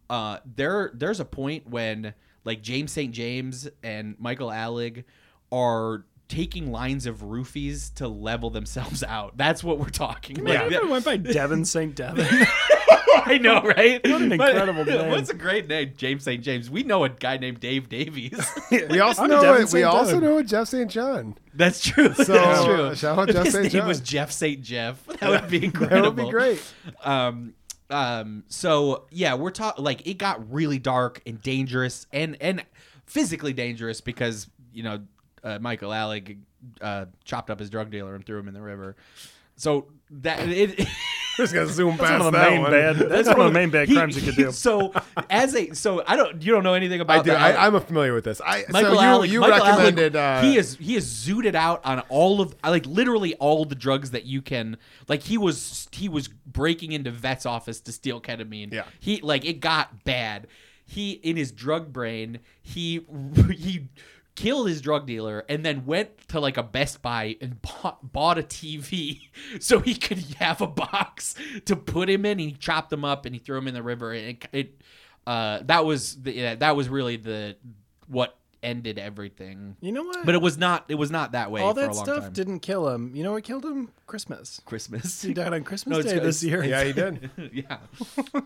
There's a point when like James St. James and Michael Alleg are taking lines of roofies to level themselves out. That's what we're talking about. I think I went by Devin St. Devin. I know, right? What an incredible name. What's a great name, James St. James. We know a guy named Dave Davies. we also know a Jeff St. John. That's true. So, that's true. Shout out Jeff St. John. His name was Jeff St. Jeff. That would be incredible. That would be great. So, yeah, we're talking, like, it got really dark and dangerous and physically dangerous because, you know, Michael Alleg chopped up his drug dealer and threw him in the river. So that it just gonna zoom past one of the that main one. That's one of the main bad crimes you could do. You don't know anything about. I do. I'm familiar with this. Michael Alleg recommended. He is zooted out on all of like literally all the drugs that you can. Like he was breaking into vet's office to steal ketamine. Yeah. It got bad. He in his drug brain. He killed his drug dealer and then went to like a Best Buy and bought a TV so he could have a box to put him in. And he chopped him up and he threw him in the river. And that was really what ended everything. You know what? But it was not that way. All that for a long stuff time. Didn't kill him. You know what killed him? Christmas. He died on Christmas Day this year. Yeah, he did. Yeah.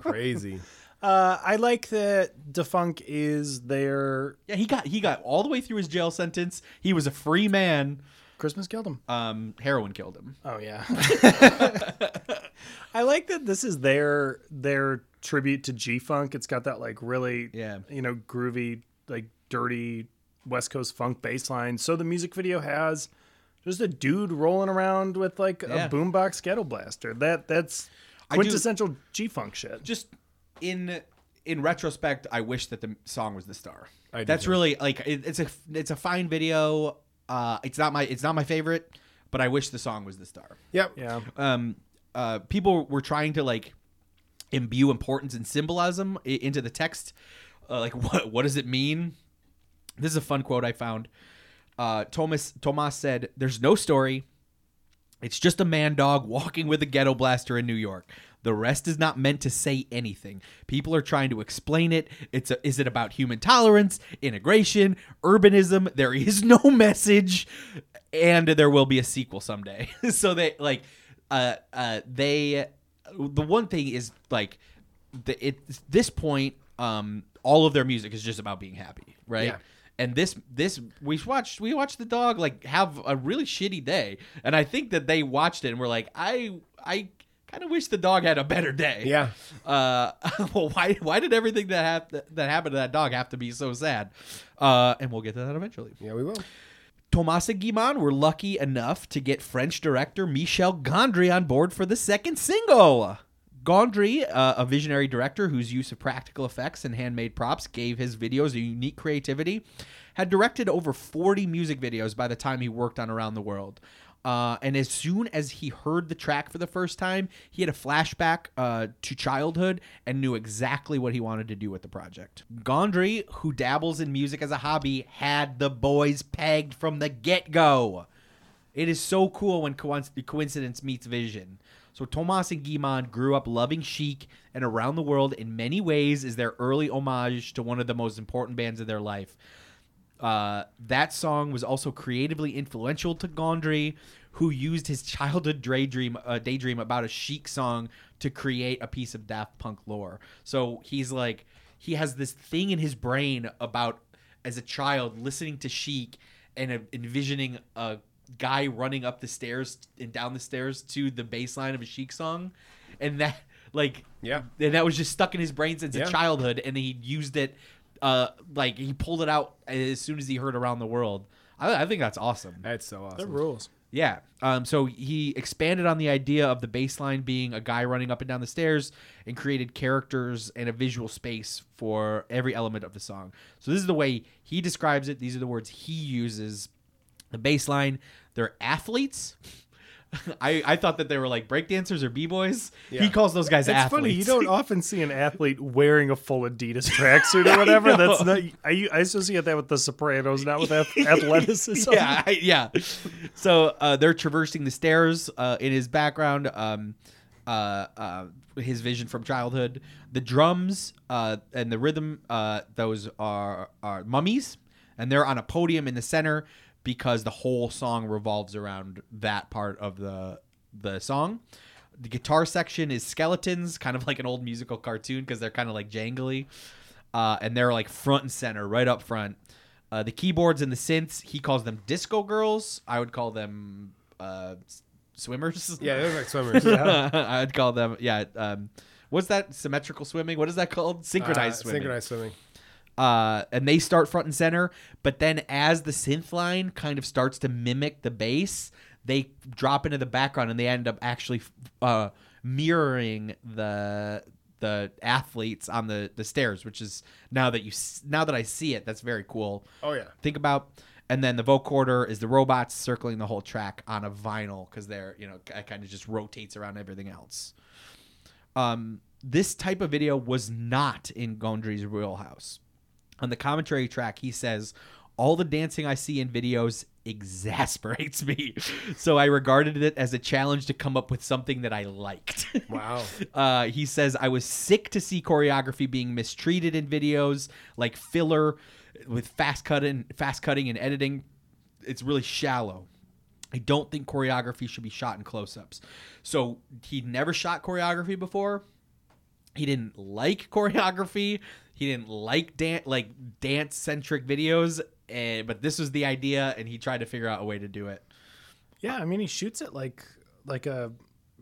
Crazy. I like that Defunk is there. Yeah, he got all the way through his jail sentence. He was a free man. Christmas killed him. Heroin killed him. Oh yeah. I like that this is their tribute to G-Funk. It's got that like really groovy, like dirty West Coast funk bass line. So the music video has just a dude rolling around with like a boombox ghetto blaster. That's quintessential G-Funk shit. Just in retrospect, I wish that the song was the star. That's really like it's a fine video. It's not my favorite, but I wish the song was the star. Yep. Yeah. People were trying to like imbue importance and symbolism into the text. What does it mean? This is a fun quote I found. Thomas said, "There's no story. It's just a man dog walking with a ghetto blaster in New York. The rest is not meant to say anything. People are trying to explain it. Is it about human tolerance, integration, urbanism? There is no message, and there will be a sequel someday." So the one thing is at this point, all of their music is just about being happy, right? Yeah. And this we watched the dog have a really shitty day, and I think that they watched it and were like, I kind of wish the dog had a better day. Yeah. Well, why did everything that happened to that dog have to be so sad? And we'll get to that eventually. Yeah, we will. Thomas and Guimond were lucky enough to get French director Michel Gondry on board for the second single. Gondry, a visionary director whose use of practical effects and handmade props gave his videos a unique creativity, had directed over 40 music videos by the time he worked on Around the World. And as soon as he heard the track for the first time, he had a flashback to childhood and knew exactly what he wanted to do with the project. Gondry, who dabbles in music as a hobby, had the boys pegged from the get-go. It is so cool when coincidence meets vision. So Thomas and Guimond grew up loving Chic, and Around the World in many ways is their early homage to one of the most important bands of their life. That song was also creatively influential to Gondry, who used his childhood daydream about a Chic song to create a piece of Daft Punk lore. So he's like, he has this thing in his brain about, as a child, listening to Chic and envisioning a guy running up the stairs and down the stairs to the bass line of a Chic song, and that that was just stuck in his brain since childhood, and he used it he pulled it out as soon as he heard Around the World. I think that's awesome. That's so awesome. That rules. Yeah. So he expanded on the idea of the bass line being a guy running up and down the stairs and created characters and a visual space for every element of the song. So this is the way he describes it. These are the words he uses. The bass line, they're athletes. I thought that they were like breakdancers or b-boys. Yeah. He calls those guys athletes. It's funny. You don't often see an athlete wearing a full Adidas tracksuit or whatever. That's not. I associate that with The Sopranos, not with athleticism. Yeah, yeah. So they're traversing the stairs in his background. His vision from childhood. The drums and the rhythm. Those are mummies, and they're on a podium in the center, because the whole song revolves around that part of the song. The guitar section is skeletons, kind of like an old musical cartoon because they're kind of like jangly. And they're like front and center, right up front. The keyboards and the synths, he calls them disco girls. I would call them swimmers. Yeah, they're like swimmers. Yeah. I'd call them, yeah. What's that? Symmetrical swimming? What is that called? Synchronized swimming. Synchronized swimming. And they start front and center, but then as the synth line kind of starts to mimic the bass, they drop into the background and they end up actually mirroring the athletes on the stairs, which is now that I see it, that's very cool. Oh yeah, think about. And then the vocoder is the robots circling the whole track on a vinyl because they're it kind of just rotates around everything else. This type of video was not in Gondry's wheelhouse. On the commentary track, he says, "All the dancing I see in videos exasperates me. So I regarded it as a challenge to come up with something that I liked." Wow. He says, "I was sick to see choreography being mistreated in videos, like filler with fast cutting and editing. It's really shallow. I don't think choreography should be shot in close-ups." So he'd never shot choreography before. He didn't like choreography. He didn't like dance-centric videos, but this was the idea, and he tried to figure out a way to do it. Yeah, I mean, he shoots it like a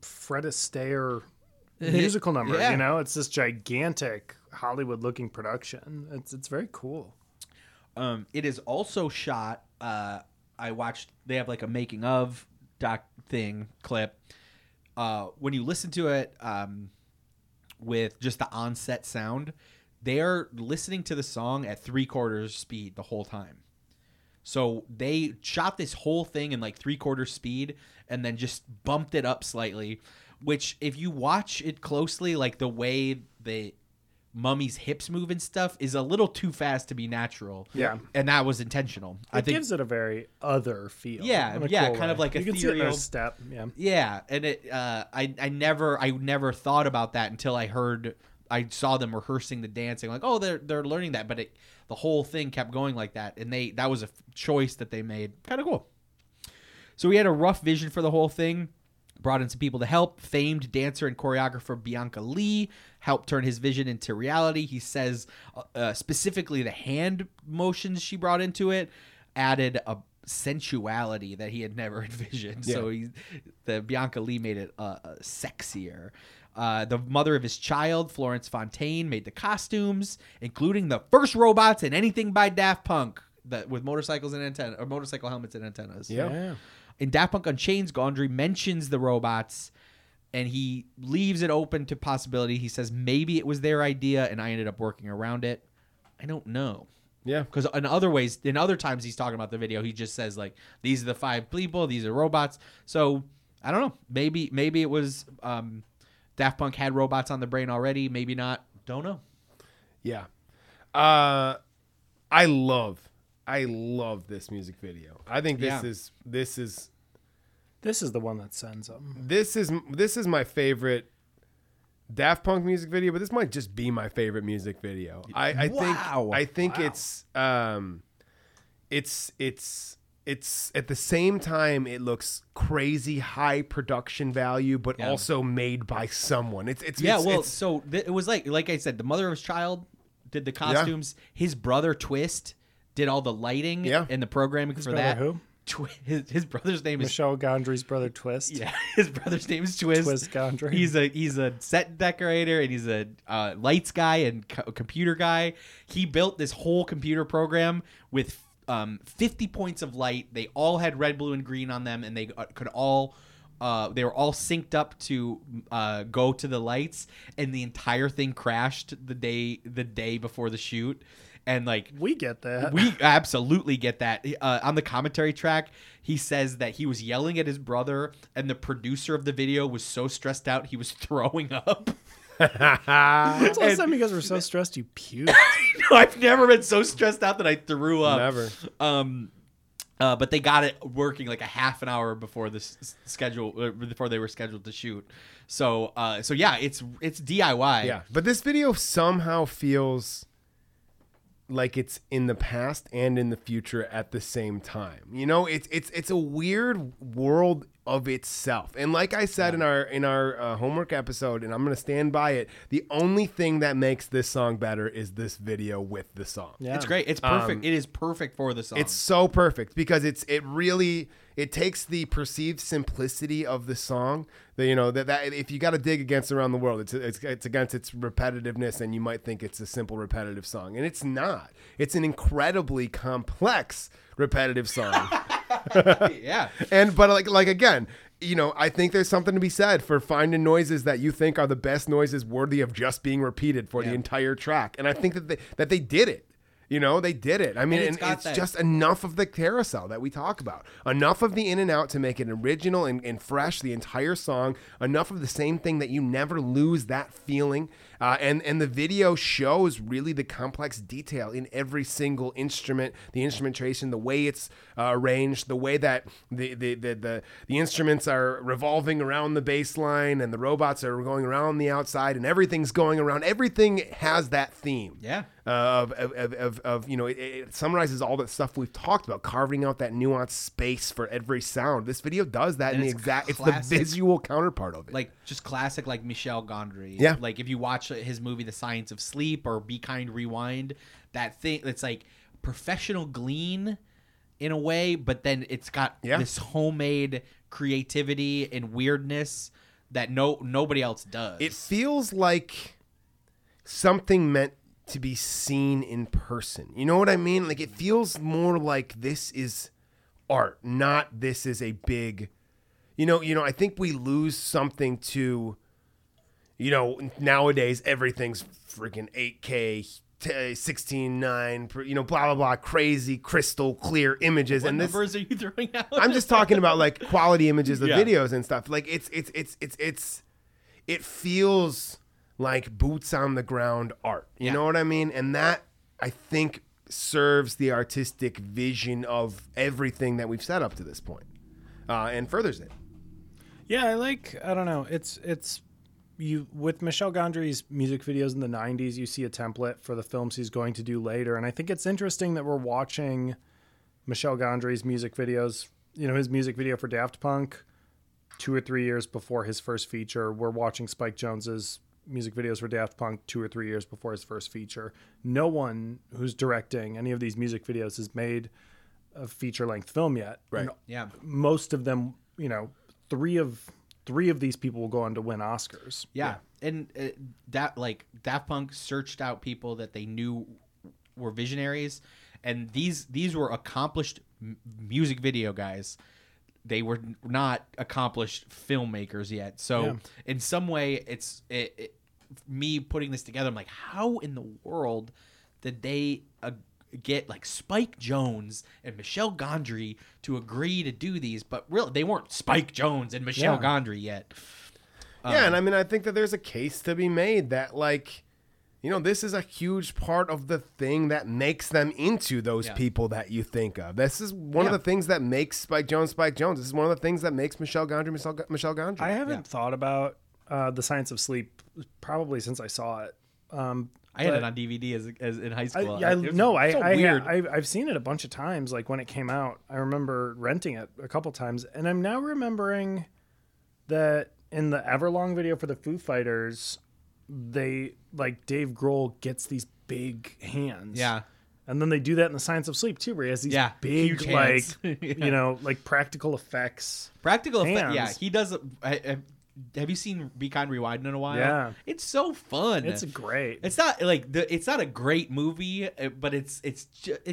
Fred Astaire musical number. Yeah. It's this gigantic Hollywood-looking production. It's very cool. It is also shot. I watched. They have a making of doc thing clip. When you listen to it with just the on-set sound, they are listening to the song at 3/4 speed the whole time. So they shot this whole thing in like 3/4 speed and then just bumped it up slightly, which if you watch it closely, like the way the mummy's hips move and stuff is a little too fast to be natural. Yeah. And that was intentional. I think gives it a very other feel. Yeah. Yeah. Cool kind way. Of like you ethereal. Can see it in a step. Yeah. Yeah. And it, I never thought about that until I saw them rehearsing the dancing, like, oh, they're learning that. But the whole thing kept going like that. And that was a choice that they made. Kind of cool. So we had a rough vision for the whole thing. Brought in some people to help. Famed dancer and choreographer Bianca Lee helped turn his vision into reality. He says specifically the hand motions she brought into it added a sensuality that he had never envisioned. Yeah. So Bianca Lee made it sexier. The mother of his child, Florence Fontaine, made the costumes, including the first robots and anything by Daft Punk with motorcycle helmets and antennas. Yeah. Yeah. In Daft Punk Unchained, Gondry mentions the robots, and he leaves it open to possibility. He says, maybe it was their idea, and I ended up working around it. I don't know. Yeah. Because in other times he's talking about the video, he just says, like, these are the 5 people, these are robots. So, I don't know. Maybe it was Daft Punk had robots on the brain already. Maybe not. Don't know. Yeah. I love this music video. I think this is the one that sends them. This is my favorite Daft Punk music video, but this might just be my favorite music video. I think it's at the same time it looks crazy high production value, but also made by someone. It was like I said, the mother of his child did the costumes. Yeah. His brother Twist did all the lighting and the programming for that. Who? His brother's name is Michel Gondry's brother Twist. Yeah, his brother's name is Twist. Twist Gondry. He's a set decorator and he's a lights guy and computer guy. He built this whole computer program with 50 points of light. They all had red, blue, and green on them, and they could all. They were all synced up to go to the lights, and the entire thing crashed the day before the shoot. And like we get that, we absolutely get that. On the commentary track, he says that he was yelling at his brother, and the producer of the video was so stressed out he was throwing up. When's the last time you guys were so stressed you puked? No, I've never been so stressed out that I threw up. Never. But they got it working like a half an hour before before they were scheduled to shoot. So yeah, it's DIY. Yeah, but this video somehow feels like it's in the past and in the future at the same time. You know, it's a weird world of itself. And like I said in our homework episode, and I'm going to stand by it, the only thing that makes this song better is this video with the song. Yeah. It's great. It's perfect. It is perfect for the song. It's so perfect because it really takes the perceived simplicity of the song that, you know, that if you got to dig against Around the World, it's against its repetitiveness, and you might think it's a simple repetitive song, and it's not. It's an incredibly complex repetitive song. Yeah. But again, you know, I think there's something to be said for finding noises that you think are the best noises worthy of just being repeated for the entire track. And I think that they did it. You know, they did it. I mean, and it's just enough of the carousel that we talk about. Enough of the in and out to make it original and fresh, the entire song. Enough of the same thing that you never lose that feeling. And the video shows really the complex detail in every single instrument, the instrumentation, the way it's arranged, the way that the instruments are revolving around the bass line and the robots are going around the outside and everything's going around. Everything has that theme. Yeah. It summarizes all that stuff we've talked about, carving out that nuanced space for every sound. This video does that, and it's the visual counterpart of it. Like just classic, like Michel Gondry. Yeah. Like if you watch his movie, The Science of Sleep or Be Kind, Rewind, that thing, it's like professional glean in a way, but then it's got this homemade creativity and weirdness that nobody else does. It feels like something meant to be seen in person. You know what I mean? Like it feels more like this is art, not this is a big, I think we lose something to, nowadays everything's freaking 8K 16:9, you know, blah, blah, blah, crazy, crystal clear images. What and numbers this, are you throwing out? I'm just talking about like quality images of videos and stuff. Like it feels like boots on the ground art. You know what I mean? And that I think serves the artistic vision of everything that we've set up to this point, and furthers it. Yeah. I don't know. It's, you with Michel Gondry's music videos in the 90s, you see a template for the films he's going to do later. And I think it's interesting that we're watching Michel Gondry's music videos, you know, his music video for Daft Punk 2 or 3 years before his first feature. We're watching Spike Jonze's music videos for Daft Punk 2 or 3 years before his first feature. No one who's directing any of these music videos has made a feature-length film yet. Right. And most of them, you know, three of these people will go on to win Oscars. Yeah. And that like Daft Punk searched out people that they knew were visionaries, and these were accomplished music video guys. They were not accomplished filmmakers yet. So in some way it's me putting this together. I'm like, how in the world did they get like Spike Jonze and Michel Gondry to agree to do these, but really they weren't Spike Jonze and Michel Gondry yet. And I mean, I think that there's a case to be made that like, you know, this is a huge part of the thing that makes them into those people that you think of. This is one of the things that makes Spike Jonze, Spike Jonze. This is one of the things that makes Michel Gondry, Michel Gondry. I haven't thought about The Science of Sleep probably since I saw it. I had it on DVD as in high school. I've seen it a bunch of times. Like when it came out, I remember renting it a couple times, and I'm now remembering that in the Everlong video for the Foo Fighters, they like Dave Grohl gets these big hands. Yeah. And then they do that in The Science of Sleep too, where he has these big, like, you know, like practical effects. Practical effects. Yeah. He does. Have you seen Be Kind Rewind in a while? Yeah. It's so fun. It's great. It's not like it's not a great movie, but it's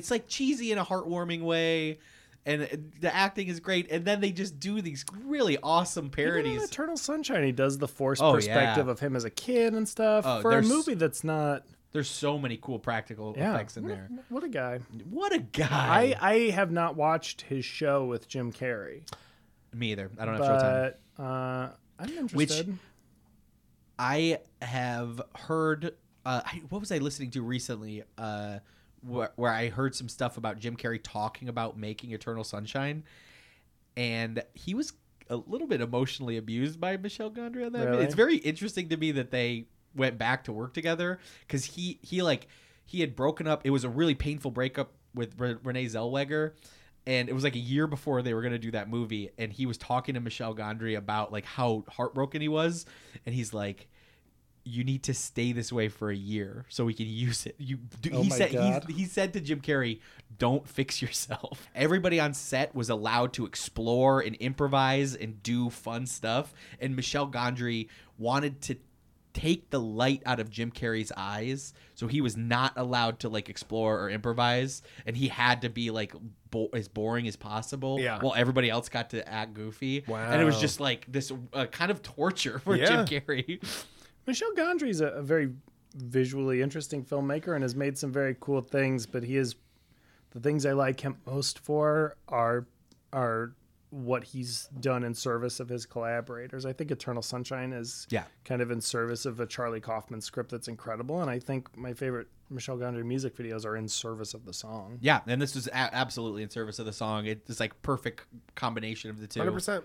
like cheesy in a heartwarming way. And the acting is great. And then they just do these really awesome parodies. Even in Eternal Sunshine, he does the forced perspective of him as a kid and stuff for a movie that's not. There's so many cool practical effects in there. What a guy. What a guy. I have not watched his show with Jim Carrey. Me either. I don't have Showtime. I'm interested. Which I have heard. What was I listening to recently? Where I heard some stuff about Jim Carrey talking about making Eternal Sunshine, and he was a little bit emotionally abused by Michel Gondry on that. Really? It's very interesting to me that they went back to work together, because he had broken up. It was a really painful breakup with Renee Zellweger, and it was like a year before they were going to do that movie, and he was talking to Michel Gondry about like how heartbroken he was, and he's like, you need to stay this way for a year so we can use it. He said to Jim Carrey, don't fix yourself. Everybody on set was allowed to explore and improvise and do fun stuff. And Michel Gondry wanted to take the light out of Jim Carrey's eyes. So he was not allowed to like explore or improvise. And he had to be like as boring as possible. Yeah. While everybody else got to act goofy. Wow. And it was just like this kind of torture for Jim Carrey. Michel Gondry is a very visually interesting filmmaker and has made some very cool things, but the things I like him most for are what he's done in service of his collaborators. I think Eternal Sunshine is kind of in service of a Charlie Kaufman script that's incredible, and I think my favorite Michel Gondry music videos are in service of the song. Yeah, and this is absolutely in service of the song. It's like perfect combination of the two. 100%.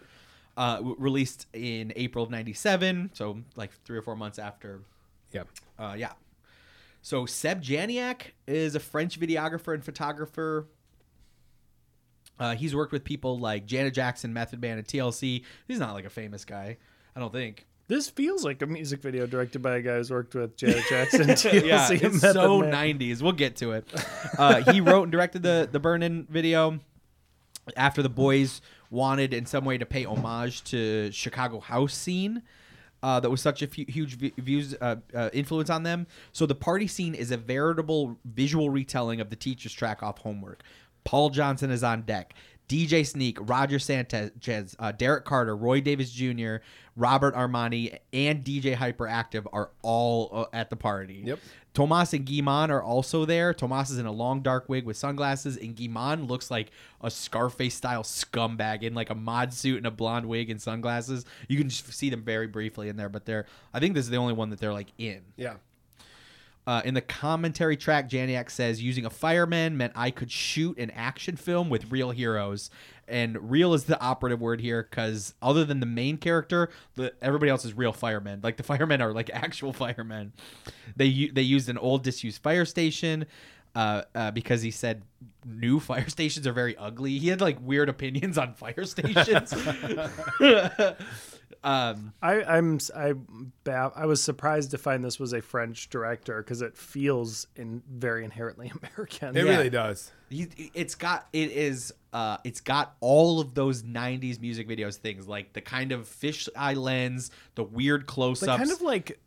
Released in April of '97, so like 3 or 4 months after. Yeah. So Seb Janiak is a French videographer and photographer. He's worked with people like Janet Jackson, Method Man, and TLC. He's not like a famous guy, I don't think. This feels like a music video directed by a guy who's worked with Janet Jackson, TLC, and Method Man. It's so 90s. We'll get to it. He wrote and directed the Burn-In video after the boys wanted in some way to pay homage to Chicago house scene that was such a huge influence on them. So the party scene is a veritable visual retelling of the teacher's track off Homework. Paul Johnson is on deck. DJ Sneak, Roger Sanchez, Derek Carter, Roy Davis Jr., Robert Armani, and DJ Hyperactive are all at the party. Yep. Tomas and Guimon are also there. Tomas is in a long dark wig with sunglasses, and Guimon looks like a Scarface-style scumbag in like a mod suit and a blonde wig and sunglasses. You can just see them very briefly in there, but I think this is the only one that they're like in. Yeah. In the commentary track, Janiak says, using a fireman meant I could shoot an action film with real heroes. And real is the operative word here because other than the main character, everybody else is real firemen. Like the firemen are like actual firemen. They used an old disused fire station because he said new fire stations are very ugly. He had like weird opinions on fire stations. I was surprised to find this was a French director because it feels very inherently American. It really does. It's got all of those 90s music videos things, like the kind of fisheye lens, the weird close-ups. The kind of like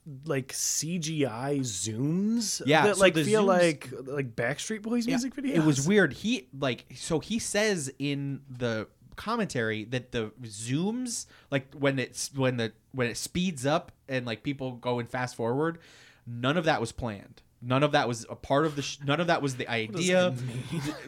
CGI zooms that so like feel zooms, like Backstreet Boys music videos. It was weird. He says in the commentary that the zooms, like when it speeds up and like people go and fast forward, none of that was planned. None of that was a part of the. None of that was the idea.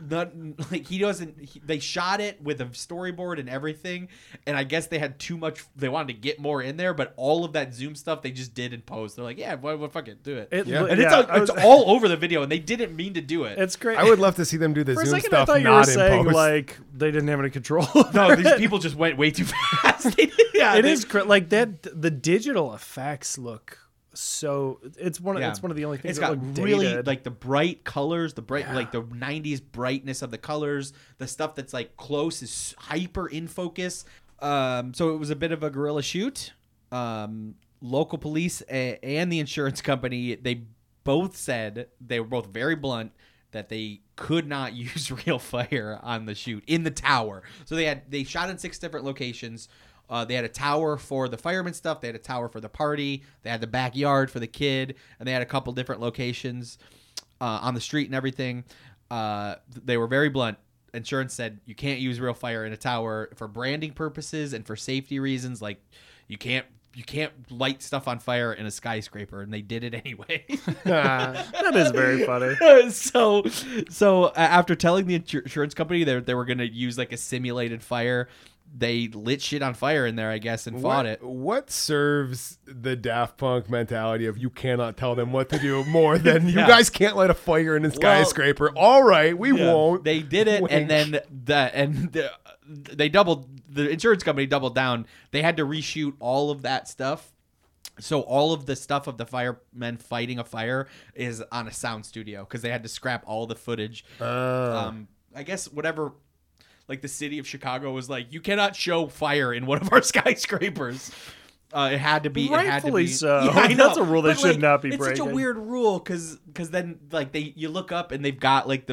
None, like he doesn't. They shot it with a storyboard and everything, and I guess they had too much. They wanted to get more in there, but all of that zoom stuff they just did in post. They're like, yeah, well, fuck it, do it. It's all over the video, and they didn't mean to do it. It's great. I would love to see them do the zoom stuff. I thought you were saying like they didn't have any control. No, these people just went way too fast. Like that. The digital effects look. So it's one of the only things it's got that really dated. Like the bright colors, like the 90s brightness of the colors, the stuff that's like close is hyper in focus. So it was a bit of a guerrilla shoot. Local police and the insurance company, they both said they were both very blunt that they could not use real fire on the shoot in the tower. So they shot in 6 different locations. They had a tower for the fireman stuff. They had a tower for the party. They had the backyard for the kid. And they had a couple different locations on the street and everything. They were very blunt. Insurance said you can't use real fire in a tower for branding purposes and for safety reasons. Like you can't light stuff on fire in a skyscraper. And they did it anyway. That is very funny. So after telling the insurance company they were going to use like a simulated fire, they lit shit on fire in there, I guess, and fought it. What serves the Daft Punk mentality of you cannot tell them what to do more than you guys can't light a fire in a skyscraper? All right, we won't. They did it, wink. And then the insurance company doubled down. They had to reshoot all of that stuff. So all of the stuff of the firemen fighting a fire is on a sound studio because they had to scrap all the footage. I guess whatever. Like the city of Chicago was like, you cannot show fire in one of our skyscrapers. It had to be. Rightfully so. Yeah, I know. That's a rule they should not be breaking. It's such a weird rule because then like you look up and they've got like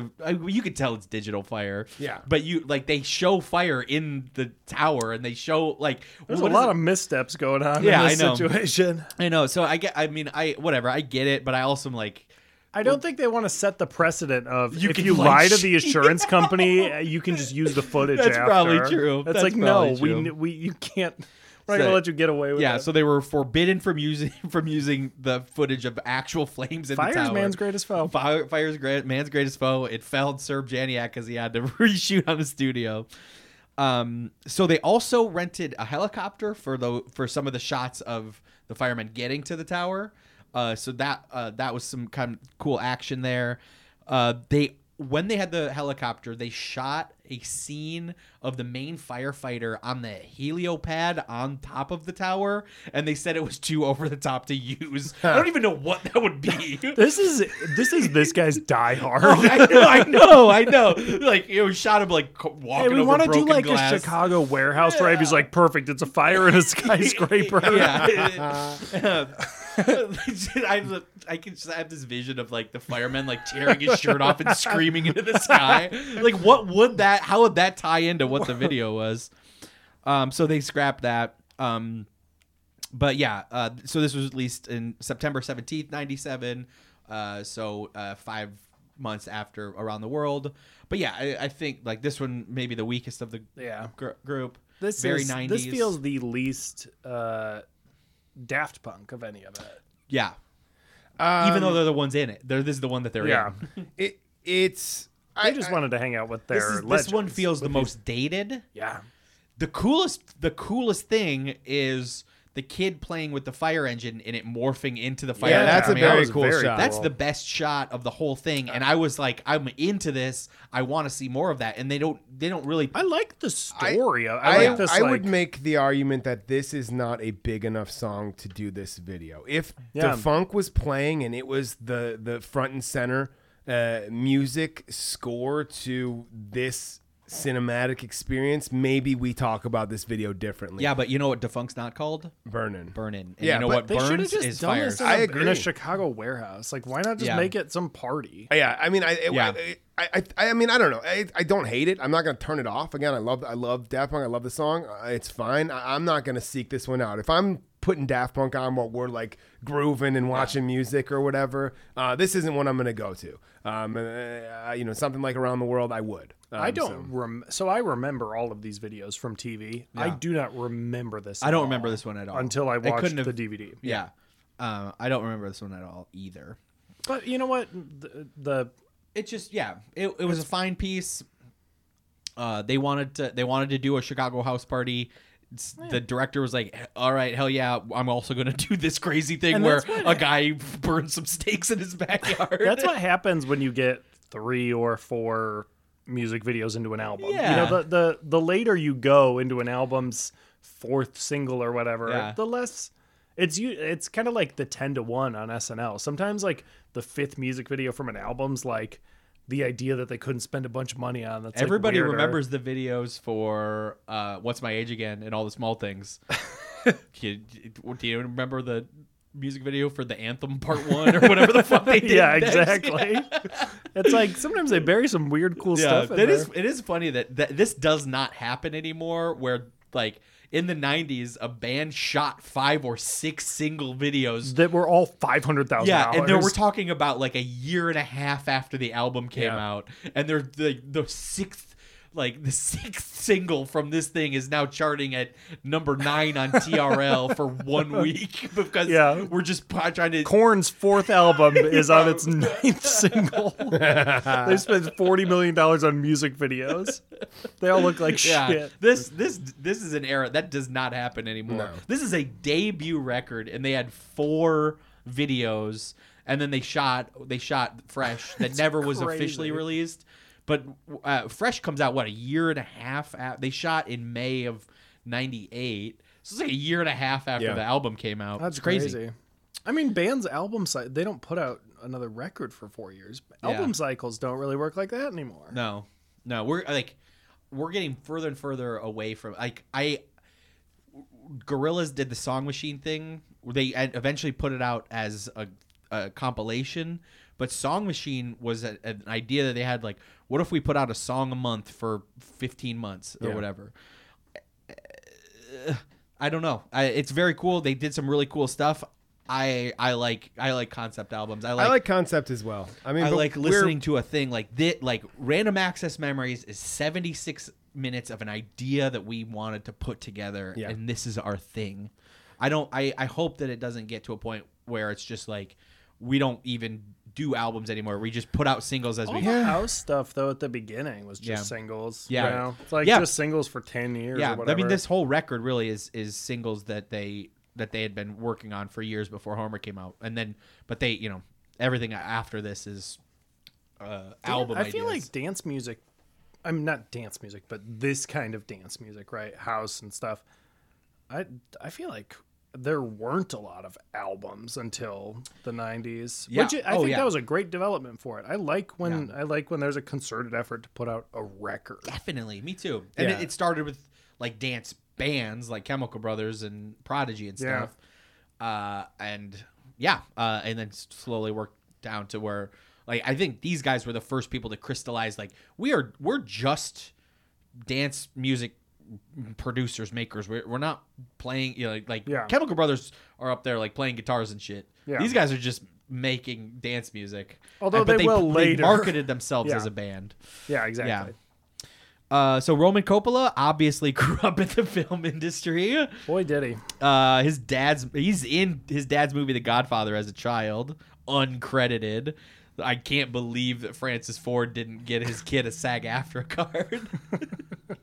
you could tell it's digital fire. Yeah. But they show fire in the tower and they show like there's a lot of missteps going on in this situation. I know. So I get it, but I also am like. I don't think they want to set the precedent of if you lie to the insurance company, you can just use the footage. That's after. Probably true. That's like no, true. we you can't. We're not gonna let you get away with it. Yeah, so they were forbidden from using the footage of actual flames in the tower. Fire's man's greatest foe. Man's greatest foe. It felled Serb Janiak because he had to reshoot on the studio. So they also rented a helicopter for some of the shots of the firemen getting to the tower. So that was some kind of cool action there. When they had the helicopter, they shot a scene of the main firefighter on the heliopad on top of the tower, and they said it was too over the top to use. I don't even know what that would be. This is this guy's Die Hard. I know. Like it was shot him like walking over broken glass. We want to do like a Chicago warehouse drive. He's like, perfect. It's a fire in a skyscraper. I have this vision of like the fireman like tearing his shirt off and screaming into the sky. Like what would that? How would that tie into what the video was? So they scrapped that. So this was released in September 17th, 1997. So 5 months after around the world. But yeah, I think like this one maybe the weakest of the group. This very is 90s. This feels the least Daft Punk of any of it. Yeah. Even though they're the ones in it. This is the one that they're in. I just wanted to hang out with their legends. This one feels the most dated. Yeah. The coolest thing is the kid playing with the fire engine and it morphing into the fire engine. Yeah, that's a very cool shot. That's the best shot of the whole thing. And I was like, I'm into this. I want to see more of that. And they don't really. I like the story. I would make the argument that this is not a big enough song to do this video. If the funk was playing and it was the front and center music score to this cinematic experience, maybe we talk about this video differently. Yeah, but you know what Defunk's not called? Burnin'. And yeah, you know what Burns is fire. I agree. In a Chicago warehouse. Like, why not just make it some party? Yeah, I mean, I don't know. I don't hate it. I'm not going to turn it off. Again, I love Daft Punk. I love the song. It's fine. I'm not going to seek this one out. If I'm putting Daft Punk on while we're like grooving and watching music or whatever, this isn't one I'm going to go to. Something like Around the World, I would. I remember all of these videos from TV. Yeah. I do not remember this. I don't remember this one at all until I watched the DVD. Yeah. I don't remember this one at all either. But you know what? It was a fine piece. They wanted to do a Chicago house party. The director was like, all right, hell yeah, I'm also going to do this crazy thing where a guy burns some steaks in his backyard. That's what happens when you get 3 or 4 music videos into an album. Yeah. You know, the later you go into an album's 4th single or whatever, the less... It's kind of like the 10-to-1 on SNL. Sometimes like the 5th music video from an album's like the idea that they couldn't spend a bunch of money on. That's everybody like remembers the videos for What's My Age Again and All the Small Things. Do you remember the music video for the Anthem Part 1 or whatever the fuck they did? Yeah, exactly. Yeah. It's like sometimes they bury some weird, cool stuff. It is funny that this does not happen anymore. Where like in the 90s, a band shot 5 or 6 single videos that were all $500,000. Yeah, and we're talking about like a year and a half after the album came out, and they're the 6th. Like the 6th single from this thing is now charting at number 9 on TRL for 1 week because we're just trying to. Korn's 4th album is on its 9th single. They spent $40 million on music videos. They all look like shit. This is an era that does not happen anymore. No. This is a debut record, and they had 4 videos, and then they shot Fresh that never was officially released. But Fresh comes out, a year and a half after? They shot in May of 98. So it's like a year and a half after the album came out. That's crazy. I mean, bands' album cycle, they don't put out another record for 4 years. Album cycles don't really work like that anymore. No. We're getting further and further away from Gorillaz did the Song Machine thing. They eventually put it out as a compilation. But Song Machine was an idea that they had, like, what if we put out a song a month for 15 months or whatever? I don't know. It's very cool. They did some really cool stuff. I like concept albums. I like concept as well. I mean, I like listening to a thing like this. Like Random Access Memories is 76 minutes of an idea that we wanted to put together, and this is our thing. I hope that it doesn't get to a point where it's just like we don't even do albums anymore. We just put out singles as we go. All the house stuff though at the beginning was just singles. Yeah, you know? It's like just singles for 10 years. Yeah, or whatever. I mean, this whole record really is singles that they had been working on for years before Homer came out, and then but they everything after this is album. I feel ideas. Like dance music. I'm not dance music, but this kind of dance music, right? House and stuff. I feel like there weren't a lot of albums until the 90s, which I think that was a great development for it. I like when there's a concerted effort to put out a record. Definitely. Me too. And it started with like dance bands like Chemical Brothers and Prodigy and stuff. And then slowly worked down to where like, I think these guys were the first people to crystallize, like we're just dance music producers, makers. We're not playing Chemical Brothers are up there like playing guitars and shit. These guys are just making dance music. Although they will later. They marketed themselves as a band. Yeah, exactly. Yeah. So Roman Coppola obviously grew up in the film industry. Boy, did he. He's in his dad's movie The Godfather as a child, uncredited. I can't believe that Francis Ford didn't get his kid a SAG-AFTRA card.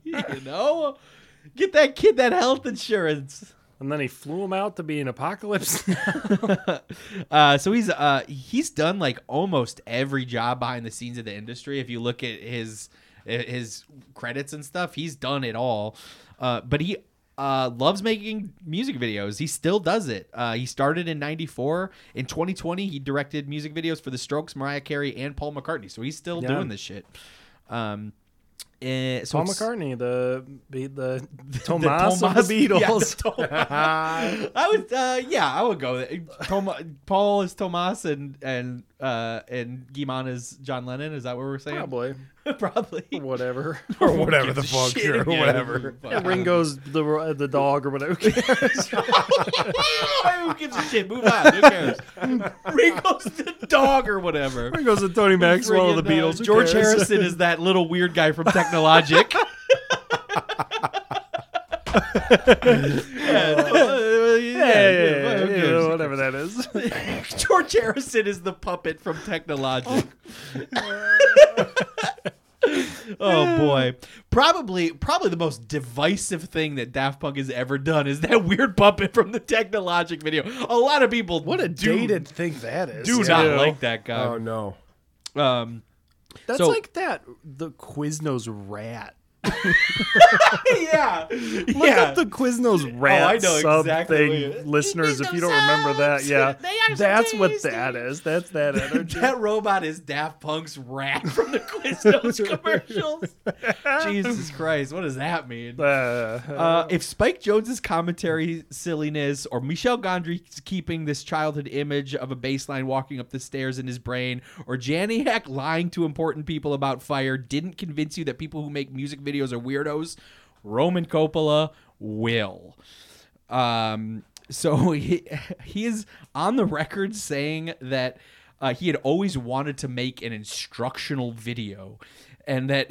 You know? Get that kid that health insurance. And then he flew him out to be an Apocalypse. So he's done like almost every job behind the scenes of the industry. If you look at his credits and stuff, he's done it all. But he loves making music videos. He still does it. He started in 94. In 2020, he directed music videos for The Strokes, Mariah Carey, and Paul McCartney. So he's still doing this shit. So Paul McCartney, the Tomas of the Beatles. Yeah, the I would, I would go there. Paul is Tomas and Guimond is John Lennon. Is that what we're saying? Probably. Whatever. Or whatever the fuck. Sure, whatever. Yeah, Ringo's the dog or whatever. Who cares? Who gives a shit? Move on. Who cares? Ringo's the dog or whatever. Ringo's the Tony Maxwell of the Beatles. George Harrison is that little weird guy from Technologic. Yeah, whatever that is. George Harrison is the puppet from Technologic. Oh boy. Probably the most divisive thing that Daft Punk has ever done is that weird puppet from the Technologic video. A lot of people dated thing that is. Do not like that guy. Oh no. That's like that the Quiznos rat. Yeah. Look up the Quiznos rat exactly. Listeners, if you don't remember that, yeah. That's tasty. What that is. That's that energy. That robot is Daft Punk's rat from the Quiznos commercials. Jesus Christ, what does that mean? If Spike Jonze's commentary silliness or Michel Gondry's keeping this childhood image of a baseline walking up the stairs in his brain or Janiak lying to important people about fire didn't convince you that people who make music videos are weirdos, Roman Coppola will. So he is on the record saying that he had always wanted to make an instructional video and that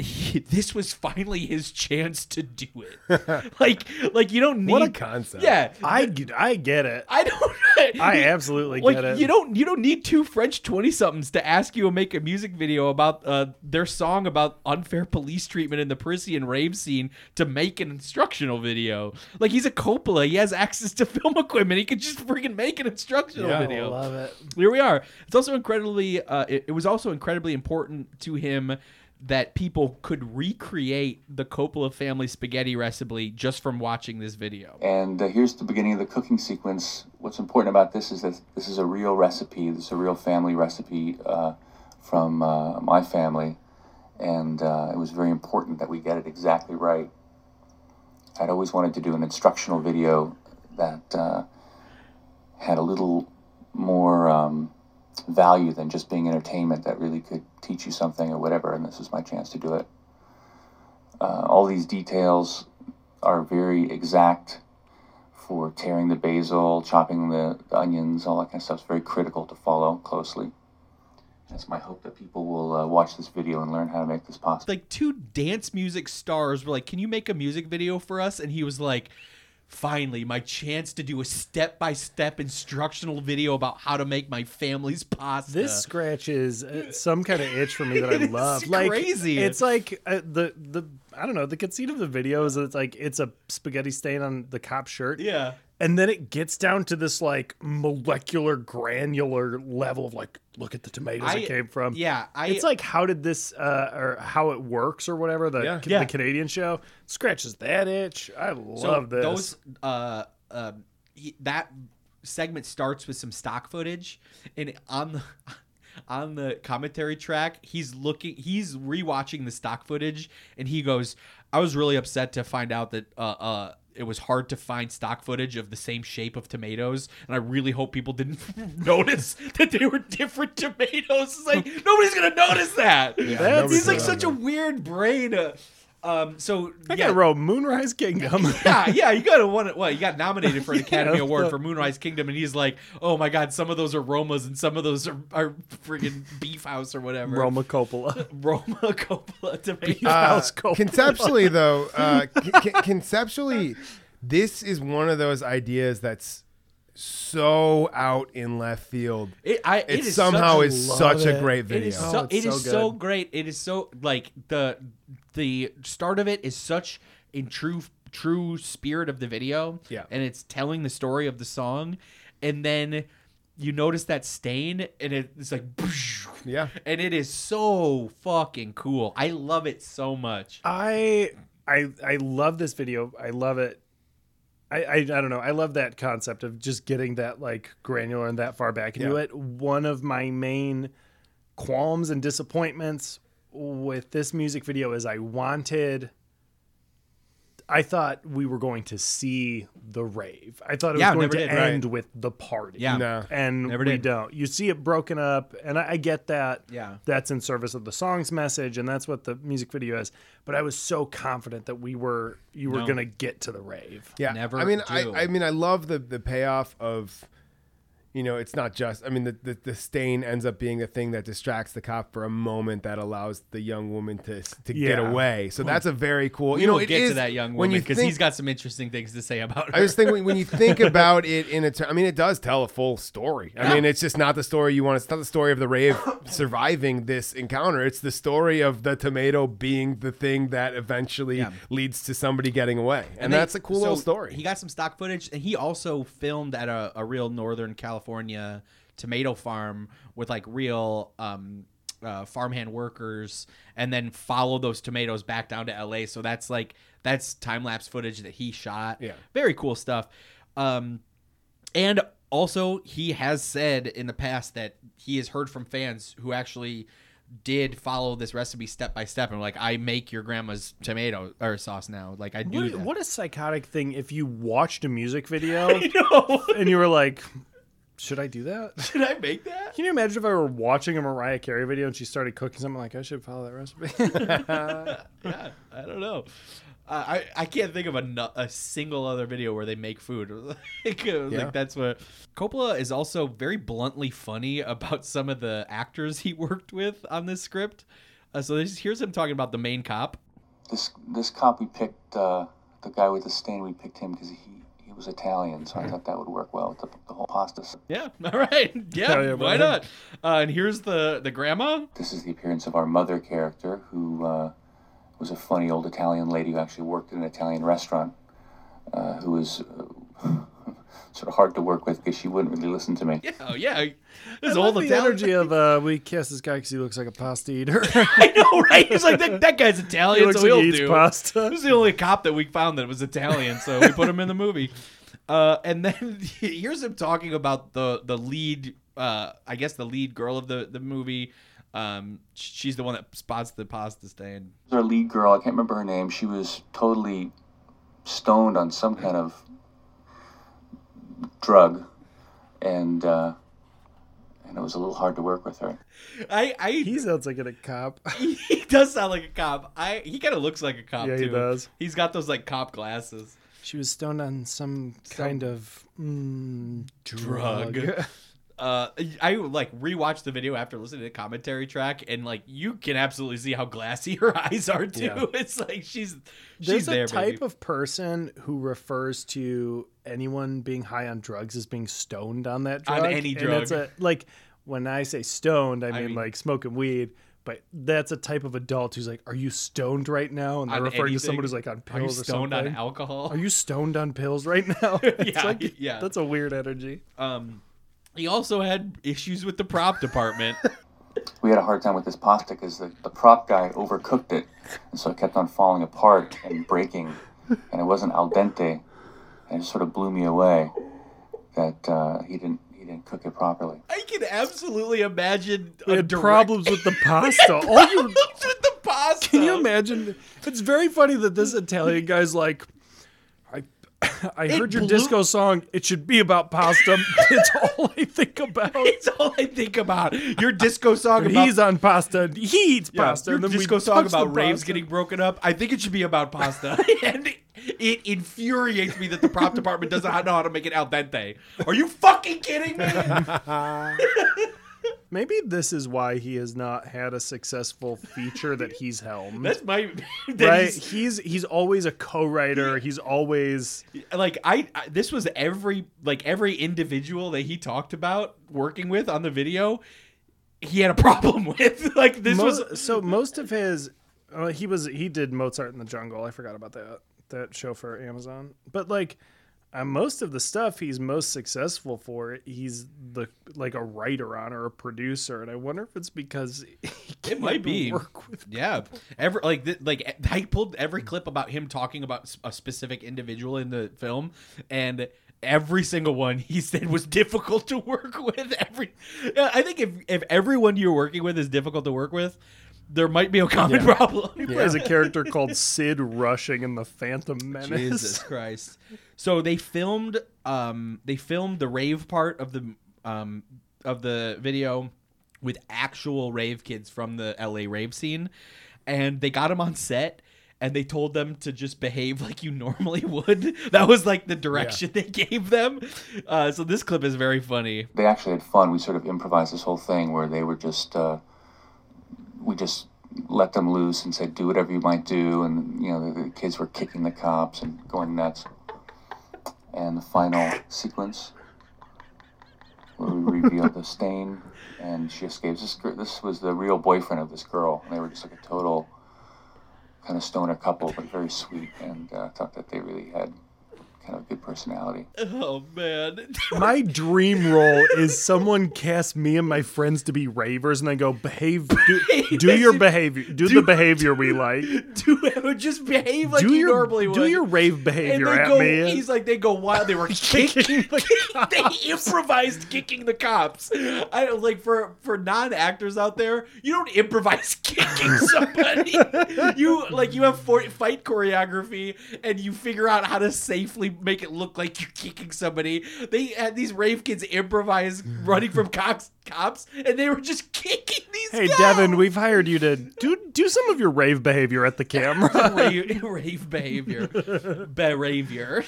this was finally his chance to do it. like you don't need... What a concept. Yeah. I get it. I absolutely get it. You don't need two French 20-somethings to ask you to make a music video about their song about unfair police treatment in the Parisian rave scene to make an instructional video. Like, he's a Coppola. He has access to film equipment. He could just freaking make an instructional video. I love it. Here we are. It's also incredibly... it was also incredibly important to him that people could recreate the Coppola family spaghetti recipe just from watching this video. And here's the beginning of the cooking sequence. What's important about this is that this is a real recipe. This is a real family recipe from my family. And it was very important that we get it exactly right. I'd always wanted to do an instructional video that had a little more... value than just being entertainment, that really could teach you something or whatever, and this was my chance to do it. All these details are very exact for tearing the basil, chopping the onions, all that kind of stuff. It's very critical to follow closely. That's my hope that people will watch this video and learn how to make this possible. Like, two dance music stars were like, "Can you make a music video for us?" And he was like, "Finally, my chance to do a step-by-step instructional video about how to make my family's pasta." This scratches some kind of itch for me that I love. It's like, crazy. It's like I don't know, the conceit of the video is that it's a spaghetti stain on the cop's shirt. Yeah. And then it gets down to this like molecular granular level of like, look at the tomatoes it came from. Yeah. It's like, how did this or how it works or whatever. The Canadian show scratches that itch. I love this. Those, that segment starts with some stock footage, and on the commentary track, he's rewatching the stock footage, and he goes, "I was really upset to find out that, it was hard to find stock footage of the same shape of tomatoes, and I really hope people didn't notice that they were different tomatoes." It's like, nobody's gonna notice that. Yeah, he's like such a weird brain. I wrote Moonrise Kingdom. yeah, you got you got nominated for an Academy Award for Moonrise Kingdom, and he's like, oh my God, some of those are Romas and some of those are friggin' Beef House or whatever. Roma Coppola. Roma Coppola to Beef House Coppola. Conceptually, though, conceptually, this is one of those ideas that's so out in left field. It is such a great video. It is so great. It is so like the start of it is such a true spirit of the video. Yeah. And it's telling the story of the song. And then you notice that stain and it's like, yeah. And it is so fucking cool. I love it so much. I love this video. I love it. I don't know. I love that concept of just getting that like granular and that far back into it. One of my main qualms and disappointments with this music video is I thought we were going to see the rave. I thought it was going to end with the party. Yeah. No, and we don't. You see it broken up, and I get that. Yeah. That's in service of the song's message, and that's what the music video is. But I was so confident that you were going to get to the rave. Yeah. Never. I mean, I love the payoff of, you know, it's not just, I mean, the stain ends up being the thing that distracts the cop for a moment that allows the young woman to get away. So that's a very cool, to that young woman because he's got some interesting things to say about her. I just think when you think about it it does tell a full story. Yeah. I mean, it's just not the story you want. It's not the story of the rave surviving this encounter. It's the story of the tomato being the thing that eventually leads to somebody getting away. And that's a cool little story. He got some stock footage, and he also filmed at a real Northern California tomato farm with like real farmhand workers, and then follow those tomatoes back down to LA. So that's time-lapse footage that he shot. Yeah. Very cool stuff. And also he has said in the past that he has heard from fans who actually did follow this recipe step by step and like, I make your grandma's tomato or sauce now. Like I do that. What a psychotic thing if you watched a music video and you were like, should I do that? Should I make that? Can you imagine if I were watching a Mariah Carey video and she started cooking something like, I should follow that recipe? Yeah, I don't know. I can't think of a single other video where they make food. Like that's what Coppola is also very bluntly funny about some of the actors he worked with on this script. Here's him talking about the main cop. This cop we picked, the guy with the stain, we picked him because he was Italian, so I thought that would work well with the whole pasta. Yeah, all right. Yeah, why not? And here's the grandma. This is the appearance of our mother character, who was a funny old Italian lady who actually worked in an Italian restaurant, who was sort of hard to work with because she wouldn't really listen to me. Yeah, This old Italian. The energy of we cast this guy because he looks like a pasta eater. I know, right? He's like, that guy's Italian, so he'll do pasta. He's the only cop that we found that was Italian, so we put him in the movie. And then here's him talking about the lead, I guess the lead girl of the movie. She's the one that spots the pasta stand. Our lead girl, I can't remember her name. She was totally stoned on some kind of drug, and it was a little hard to work with her. He sounds like a cop. He does sound like a cop. He kind of looks like a cop too. He does. He's got those like cop glasses. She was stoned on some kind of drug. I like rewatched the video after listening to the commentary track, and like you can absolutely see how glassy her eyes are too. Yeah. It's like she's there, type of person who refers to anyone being high on drugs as being stoned on that drug. On any drug. And it's like when I say stoned, I mean like smoking weed. But that's a type of adult who's like, are you stoned right now? And they're referring to someone who's like on pills or something. Are you stoned on alcohol? Are you stoned on pills right now? Yeah. That's a weird energy. He also had issues with the prop department. We had a hard time with this pasta because the prop guy overcooked it. And so it kept on falling apart and breaking. And it wasn't al dente. And it sort of blew me away that he didn't cook it properly. I can absolutely imagine problems with the pasta. With the pasta. Can you imagine? It's very funny that this Italian guy's like, I heard your disco song. It should be about pasta. It's all I think about. It's all I think about. Your disco song about... He's on pasta. He eats pasta. Your and then disco song about raves getting broken up. I think it should be about pasta. And it infuriates me that the prop department doesn't know how to make it al dente. Are you fucking kidding me? Maybe this is why he has not had a successful feature that he's helmed. That's my right. He's always a co-writer. He's always like I. This was every individual that he talked about working with on the video. He had a problem with most of his. He did Mozart in the Jungle. I forgot about that show for Amazon, but like. Most of the stuff he's most successful for, he's a writer on or a producer, and I wonder if it's because it might be work with people. I pulled every clip about him talking about a specific individual in the film, and every single one he said was difficult to work with. I think if everyone you're working with is difficult to work with. There might be a common problem. He plays a character called Sid Rushing in The Phantom Menace. Jesus Christ! So they filmed, the rave part of the video with actual rave kids from the LA rave scene, and they got them on set. And they told them to just behave like you normally would. That was the direction they gave them. So this clip is very funny. They actually had fun. We sort of improvised this whole thing where they were just. We just let them loose and said, do whatever you might do. And, the kids were kicking the cops and going nuts. And the final sequence where we revealed the stain and she escapes. This was the real boyfriend of this girl. And they were just a total kind of stoner couple, but very sweet. And I thought that they really had kind of good personality. Oh, man. My dream role is someone cast me and my friends to be ravers, and I go, do your behavior. Do the behavior we like. Just behave like you normally would. Do your rave behavior and at me. He's like, they go wild. They were kicking the cops. They improvised kicking the cops. I was like, for non-actors out there, you don't improvise kicking somebody. You have fight choreography, and you figure out how to safely make it look like you're kicking somebody. They had these rave kids improvise running from cops, and they were just kicking these guys. Hey, Devin, we've hired you to do some of your rave behavior at the camera. Rave behavior. Behavior.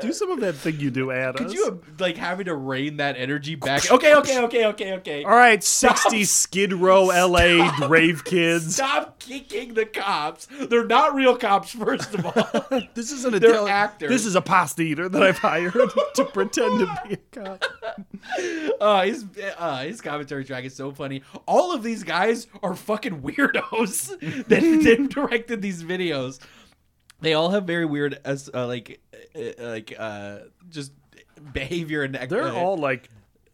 Do some of that thing you do at us. Could you, having to rein that energy back? Okay. All right, 60 Skid Row LA rave kids. Stop kicking the cops. They're not real cops, first of all. This isn't They're actors. This is a pasta eater that I've hired to pretend to be a cop. His commentary track is so funny. All of these guys are fucking weirdos that directed these videos. They all have very weird, just behavior and they're all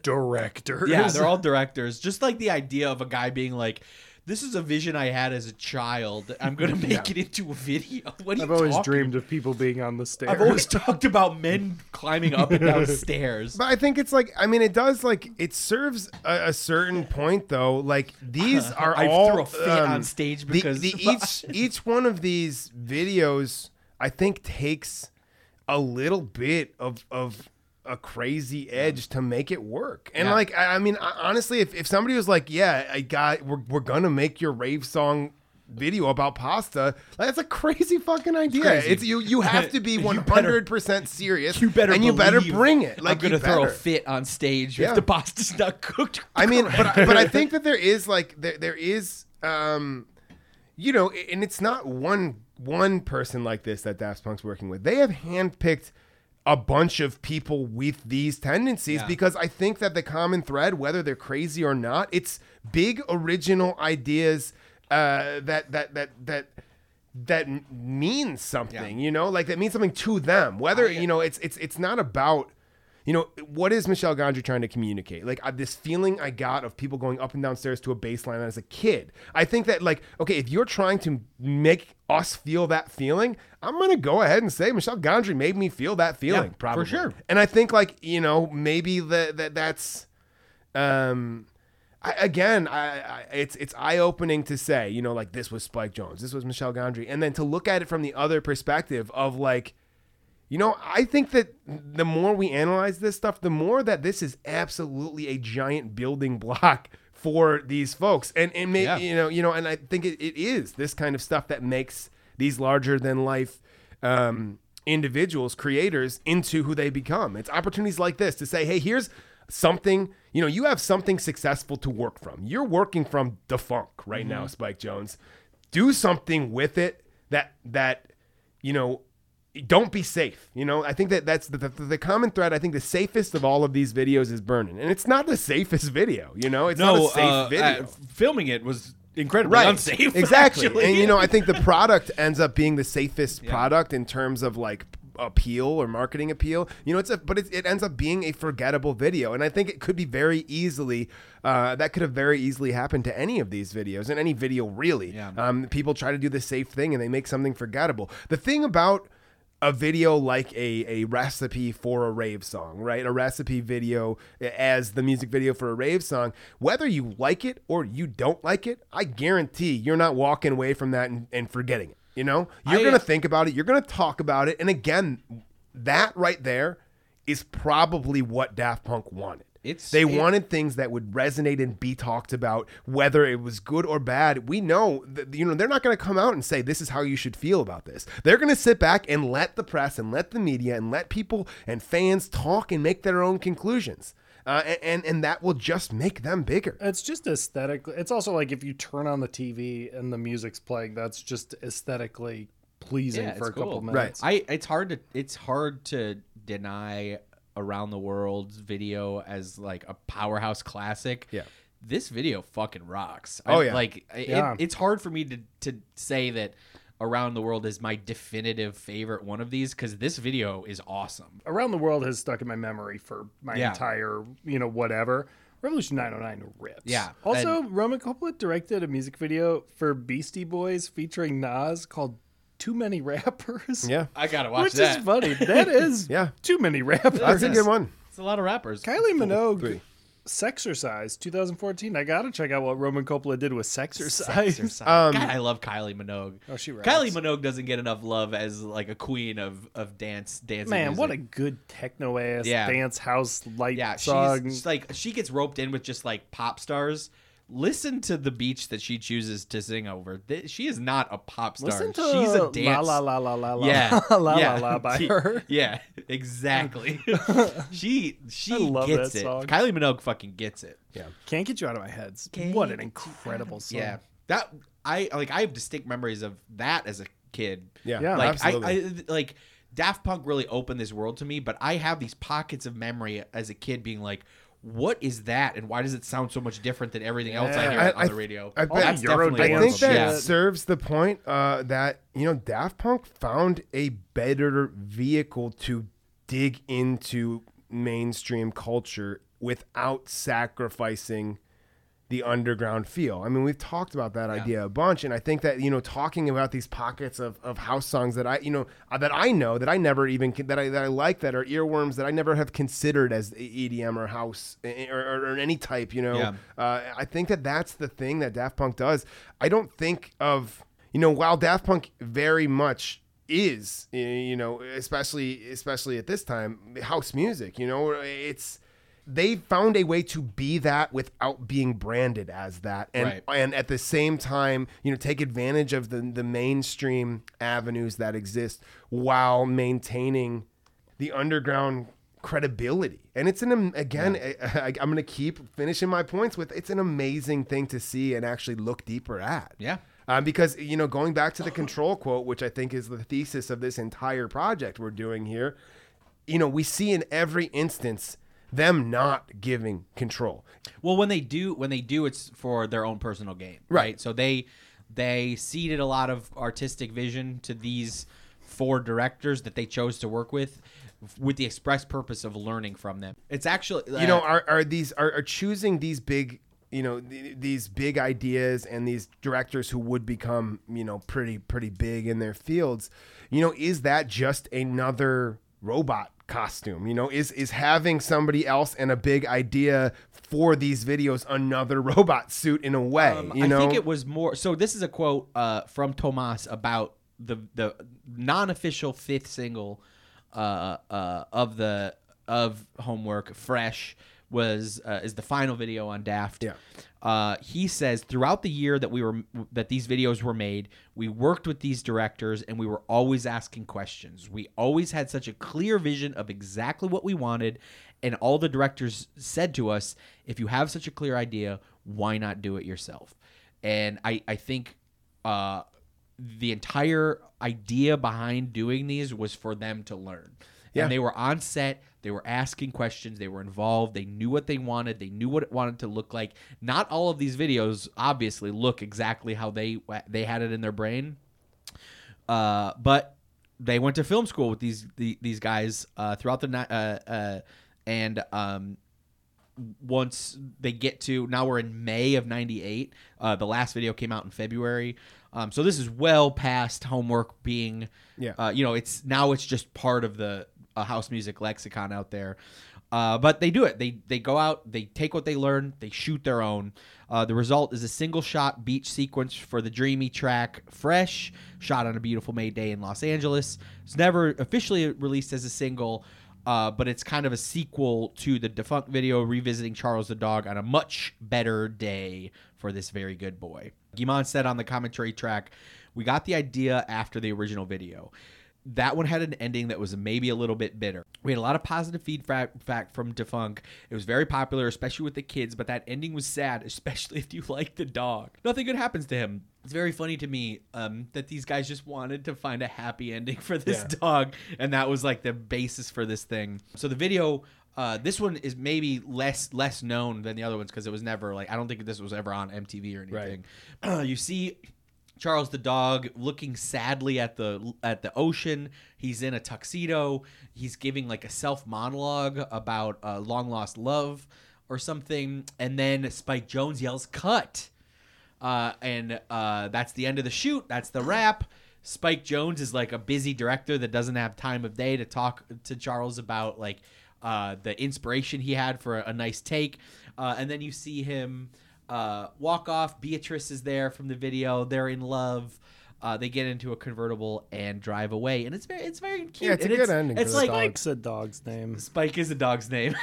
directors. Yeah, they're all directors. Just the idea of a guy being like, "This is a vision I had as a child. I'm gonna make it into a video." I've always dreamed of people being on the stairs. I've always talked about men climbing up and down stairs. But I think it's it serves a certain point though. These are I threw a fit on stage because each one of these videos I think takes a little bit of a crazy edge to make it work. And honestly, if somebody was we're going to make your rave song video about pasta, that's a crazy fucking idea. It's you have to be 100% serious. You better bring it. I'm going to throw a fit on stage if the pasta's not cooked. I mean, but I think that there is and it's not one person like this that Daft Punk's working with. They have handpicked a bunch of people with these tendencies because I think that the common thread, whether they're crazy or not, it's big original ideas that mean something, that means something to them. Whether it's not about what is Michel Gondry trying to communicate? This feeling I got of people going up and down stairs to a bass line as a kid. I think that if you're trying to make us feel that feeling, I'm going to go ahead and say Michel Gondry made me feel that feeling. Probably. For sure. And I think maybe that's It's eye-opening to say, you know, like, this was Spike Jonze, this was Michel Gondry, and then to look at it from the other perspective of, like, you know, I think that the more we analyze this stuff, the more that this is absolutely a giant building block for these folks. And maybe, and I think it is this kind of stuff that makes these larger-than-life individuals, creators, into who they become. It's opportunities like this to say, hey, here's something, you know, you have something successful to work from. You're working from the funk right now, Spike Jonze. Do something with it that, you know, don't be safe. You know, I think that's the common thread. I think the safest of all of these videos is Burnin'. And it's not the safest video, you know, not a safe video. Filming it was incredibly unsafe. Exactly. Actually. And, you know, I think the product ends up being the safest product in terms of, like, appeal or marketing appeal, you know, it ends up being a forgettable video. And I think it could be very easily, that could have very easily happened to any of these videos and any video really. Yeah. People try to do the safe thing and they make something forgettable. The thing about a video like a recipe for a rave song, right? A recipe video as the music video for a rave song, whether you like it or you don't like it, I guarantee you're not walking away from that and forgetting it. You know, you're going to think about it. You're going to talk about it. And again, that right there is probably what Daft Punk wanted. They wanted things that would resonate and be talked about, whether it was good or bad. We know that, you know, they're not going to come out and say, this is how you should feel about this. They're going to sit back and let the press and let the media and let people and fans talk and make their own conclusions. And that will just make them bigger. It's just aesthetically. It's also like if you turn on the TV and the music's playing, that's just aesthetically pleasing for a couple minutes. Right. It's hard to deny Around the World's video as like a powerhouse classic. Yeah. This video fucking rocks. It's hard for me to say that Around the World is my definitive favorite one of these, because this video is awesome. Around the World has stuck in my memory for my entire, you know, whatever. Revolution 909 rips. Yeah. Also, Roman Coppola directed a music video for Beastie Boys featuring Nas called Too Many Rappers. Yeah. I got to watch that. Which is funny. That is Too Many Rappers. That's a good one. It's a lot of rappers. Kylie Minogue. Sexercise 2014. I gotta check out what Roman Coppola did with Sexercise. God, I love Kylie Minogue. Oh, she rocks. Kylie Minogue doesn't get enough love as like a queen of dance. Man, music. What a good techno ass dance house light song. She's like, she gets roped in with just like pop stars. Listen to the beach that she chooses to sing over. She is not a pop star. Listen to She's a dance. La la la la la la la la la by her. Yeah, exactly. she gets it. Song. Kylie Minogue fucking gets it. Yeah, can't get you out of my head. What an incredible song. Yeah, that I have distinct memories of that as a kid. Yeah, like absolutely. I like Daft Punk really opened this world to me, but I have these pockets of memory as a kid being like, what is that, and why does it sound so much different than everything else I hear on the radio? I think that serves the point that, you know, Daft Punk found a better vehicle to dig into mainstream culture without sacrificing the underground feel. I mean, we've talked about that idea a bunch, and I think that, you know, talking about these pockets of house songs that I like, that are earworms that I never have considered as EDM or house or any type, you know. Yeah. I think that that's the thing that Daft Punk does. I don't think of, you know, while Daft Punk very much is, you know, especially at this time, house music, you know, it's. They found a way to be that without being branded as that. And at the same time, you know, take advantage of the mainstream avenues that exist while maintaining the underground credibility. And it's I'm going to keep finishing my points with, it's an amazing thing to see and actually look deeper at. Yeah. Because, you know, going back to the Control quote, which I think is the thesis of this entire project we're doing here, you know, we see in every instance them not giving Control. Well, when they do, it's for their own personal gain, right? So they ceded a lot of artistic vision to these four directors that they chose to work with the express purpose of learning from them. It's actually, you know, are choosing these big, you know, these big ideas and these directors who would become, you know, pretty big in their fields. You know, is that just another robot costume, you know, is having somebody else and a big idea for these videos another robot suit in a way, you know? I think it was more, so this is a quote from Tomas about the non-official fifth single of Homework, Fresh, is the final video on Daft. Yeah. He says, throughout the year that these videos were made, we worked with these directors and we were always asking questions. We always had such a clear vision of exactly what we wanted, and all the directors said to us, if you have such a clear idea, why not do it yourself? And I think the entire idea behind doing these was for them to learn. Yeah. And they were on set. They were asking questions. They were involved. They knew what they wanted. They knew what it wanted to look like. Not all of these videos obviously look exactly how they had it in their brain. But they went to film school with these guys throughout the night. Once they get to, now we're in May of '98. The last video came out in February. So this is well past Homework being, it's just part of the house music lexicon out there. But they do it. They go out, they take what they learn, they shoot their own. The result is a single shot beach sequence for the dreamy track Fresh, shot on a beautiful May day in Los Angeles. It's never officially released as a single, but it's kind of a sequel to the defunct video revisiting Charles the Dog on a much better day for this very good boy. Guimond said on the commentary track, we got the idea after the original video. That one had an ending that was maybe a little bit bitter. We had a lot of positive feedback from Defunk. It was very popular, especially with the kids, but that ending was sad, especially if you like the dog. Nothing good happens to him. It's very funny to me that these guys just wanted to find a happy ending for this dog, and that was like the basis for this thing. So the video... this one is maybe less known than the other ones because it was never I don't think this was ever on MTV or anything. Right. You see Charles the dog looking sadly at the ocean. He's in a tuxedo. He's giving a self monologue about long lost love or something. And then Spike Jonze yells cut, and that's the end of the shoot. That's the wrap. Spike Jonze is a busy director that doesn't have time of day to talk to Charles about the inspiration he had for a nice take. And then you see him walk off. Beatrice is there from the video. They're in love. They get into a convertible and drive away. And it's very cute. Yeah, it's a good ending. It's Spike's a dog's name. Spike is a dog's name.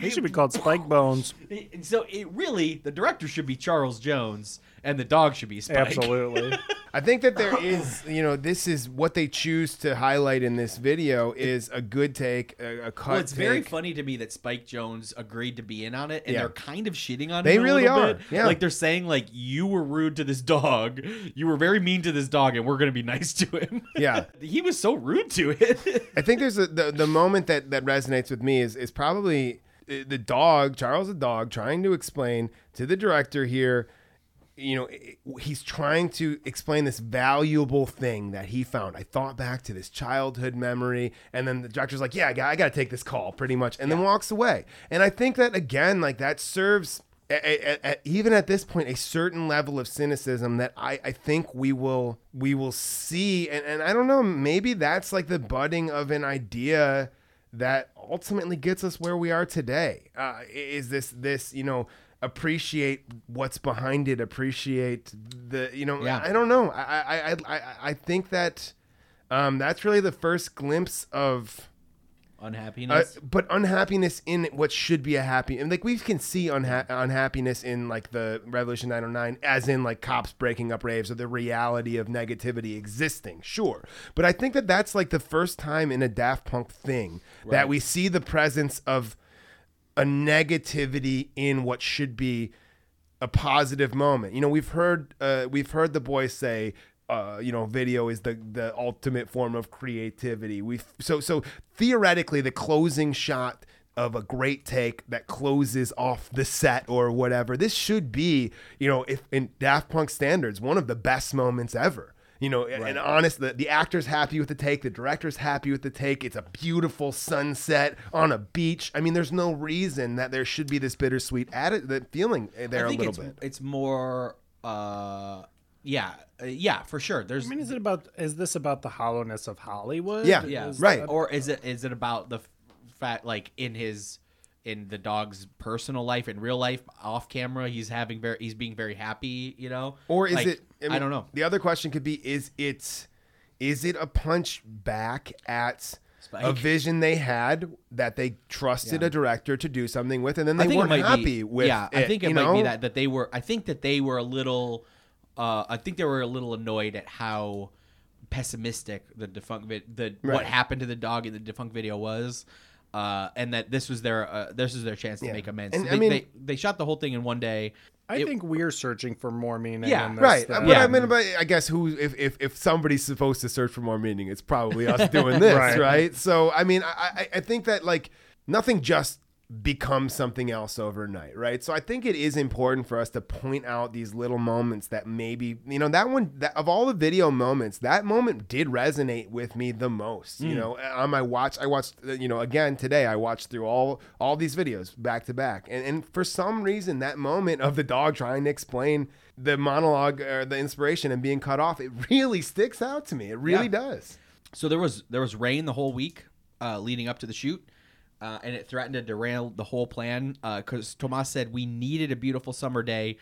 He should be called Spike Bones. So the director should be Charles Jones and the dog should be Spike. Absolutely. I think that there is, this is what they choose to highlight in this video is a good take, a cut. Well, it's take. Very funny to me that Spike Jonze agreed to be in on it, and they're kind of shitting on him. They really are. Bit. Yeah. They're saying you were rude to this dog, you were very mean to this dog, and we're going to be nice to him. Yeah, he was so rude to it. I think there's the moment that resonates with me is probably the dog, Charles the dog, trying to explain to the director here. He's trying to explain this valuable thing that he found. I thought back to this childhood memory, and then the director's like, yeah, I got to take this call pretty much, and then walks away. And I think that, again, that serves, even at this point, a certain level of cynicism that I think we will see. And I don't know, maybe that's the budding of an idea that ultimately gets us where we are today. Is this, appreciate what's behind it, appreciate the, I don't know. I think that that's really the first glimpse of unhappiness, but unhappiness in what should be a happy. And we can see unhappiness in the Revolution 909, as in cops breaking up raves or the reality of negativity existing. Sure. But I think that that's the first time in a Daft Punk thing that we see the presence of a negativity in what should be a positive moment. We've heard the boys say, video is the ultimate form of creativity. So theoretically, the closing shot of a great take that closes off the set or whatever, this should be, if in Daft Punk standards, one of the best moments ever. And honest, the actor's happy with the take, the director's happy with the take. It's a beautiful sunset on a beach. I mean, there's no reason that there should be this bittersweet feeling there a little bit. It's more Yeah, for sure. There's. I mean, is this about the hollowness of Hollywood? Yeah, right. Or is it about the fact, like in the dog's personal life, in real life, off camera, he's being very happy, you know? Or is it? I mean, I don't know. The other question could be: is it a punch back at Spike? A vision they had that they trusted a director to do something with, and then they weren't happy with it. Yeah, I think it might be that they were. I think that they were a little. I think they were a little annoyed at how pessimistic what happened to the dog in the defunct video was, and that this was their chance to make amends. And, they shot the whole thing in one day. I think we're searching for more meaning. Yeah, in this right. But yeah. I mean, I guess if somebody's supposed to search for more meaning, it's probably us doing this, right? So I mean, I think that like nothing just become something else overnight, right? So I think it is important for us to point out these little moments that maybe, you know, that of all the video moments, that moment did resonate with me the most. You know, on my watch, I watched, you know, again today, I watched through all these videos back to back, and for some reason, that moment of the dog trying to explain the monologue or the inspiration and being cut off, it really sticks out to me. It really does. So there was rain the whole week leading up to the shoot. And it threatened to derail the whole plan because Tomas said we needed a beautiful summer day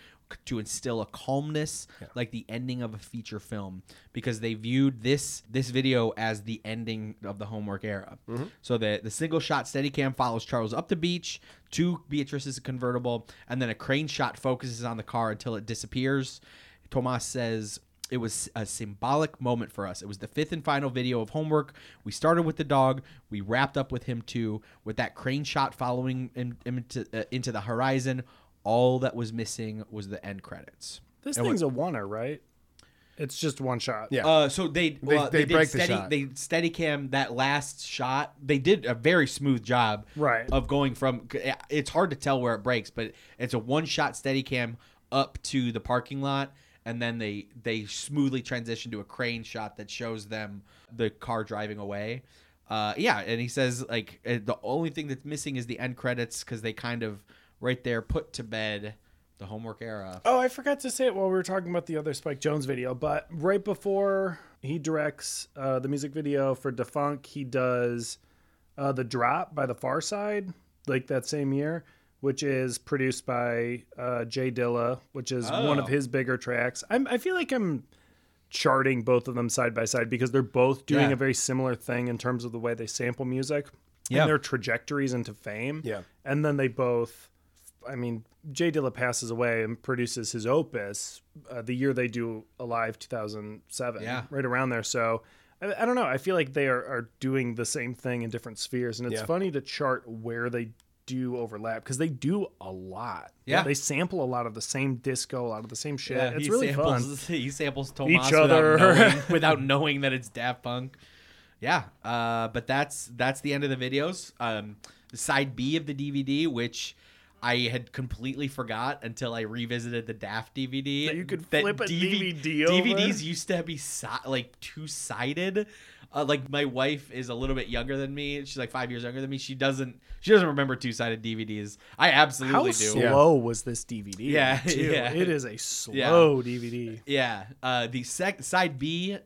to instill a calmness like the ending of a feature film, because they viewed this video as the ending of the homework era. Mm-hmm. So the single shot Steadicam follows Charles up the beach to Beatrice's convertible, and then a crane shot focuses on the car until it disappears. Tomas says, "It was a symbolic moment for us. It was the fifth and final video of homework. We started with the dog. We wrapped up with him too, with that crane shot following him into the horizon. All that was missing was the end credits." This thing's a oneer, right? It's just one shot. Yeah. So they break the shot. They Steadicam that last shot. They did a very smooth job of going from. It's hard to tell where it breaks, but it's a one shot Steadicam up to the parking lot. And then they smoothly transition to a crane shot that shows them the car driving away. And he says, like, the only thing that's missing is the end credits, because they kind of right there put to bed the homework era. Oh, I forgot to say it while we were talking about the other Spike Jonze video. But right before he directs the music video for Defunct, he does The Drop by The Far Side, like that same year, which is produced by Jay Dilla, which is one of his bigger tracks. I feel like I'm charting both of them side by side because they're both doing a very similar thing in terms of the way they sample music and their trajectories into fame. Yeah. And then they both, I mean, Jay Dilla passes away and produces his opus the year they do Alive 2007, right around there. So I don't know. I feel like they are doing the same thing in different spheres. And it's funny to chart where they do overlap, because they do a lot. Yeah, they sample a lot of the same disco, a lot of the same shit. It's really fun. He samples Tomas each other without knowing that it's Daft Punk. Yeah, but that's the end of the videos. Side B of the DVD, which I had completely forgot until I revisited the Daft DVD. So you could flip a DVD over. DVDs used to be like two-sided. Like my wife is a little bit younger than me. She's like 5 years younger than me. She doesn't remember two-sided DVDs. I absolutely do. How slow was this DVD? Yeah, too. Yeah. It is a slow DVD. Yeah. The side B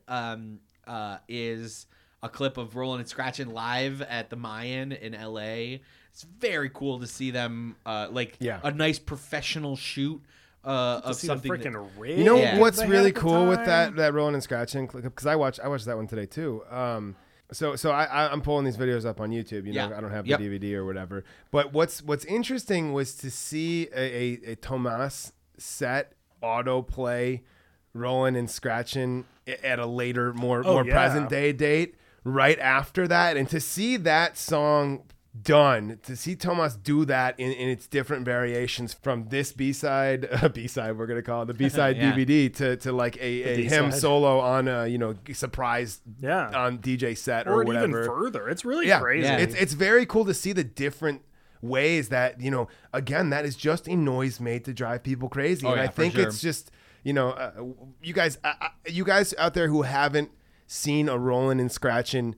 is a clip of Rollin' and Scratchin' live at the Mayan in L.A. It's very cool to see them a nice professional shoot. Of something that, you know, what's really cool with that Rolling and Scratching, because I watched that one today too. So I'm pulling these videos up on YouTube. You know, I don't have the DVD or whatever. But what's interesting was to see a Tomas set autoplay Rolling and Scratching at a later, more present day date right after that, and to see that song done, to see Tomas do that in its different variations from this B-side we're gonna call it the B-side DVD to like a him solo on a surprise on DJ set or whatever. Even further, it's really crazy. Yeah. It's very cool to see the different ways that again that is just a noise made to drive people crazy. I think it's just you guys out there who haven't seen a Rollin' and Scratchin'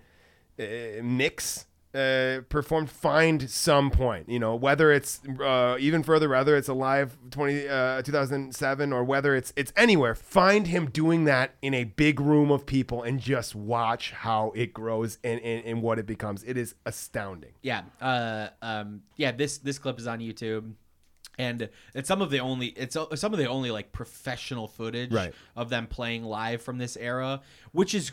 mix. performed find some point, you know, whether it's even further, whether it's Alive 2007 or whether it's anywhere, find him doing that in a big room of people and just watch how it grows and what it becomes. It is astounding. Yeah. This clip is on YouTube. And it's some of the only like professional footage right. of them playing live from this era, which is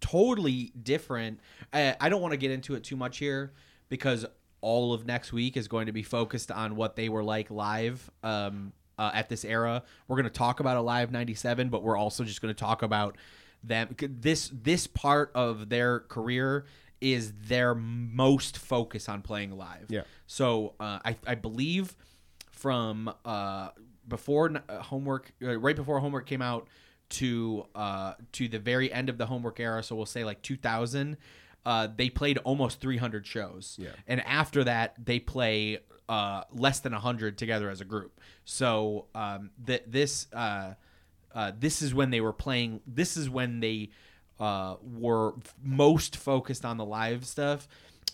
totally different. I don't want to get into it too much here because all of next week is going to be focused on what they were like live at this era. We're going to talk about Alive 97, but we're also just going to talk about them. This part of their career is their most focus on playing live. Yeah. So I believe from before Homework, right before Homework came out, to the very end of the Homework era, so we'll say like 2000, they played almost 300 shows. Yeah. And after that, they play less than 100 together as a group. So this is when they were playing. This is when they were most focused on the live stuff.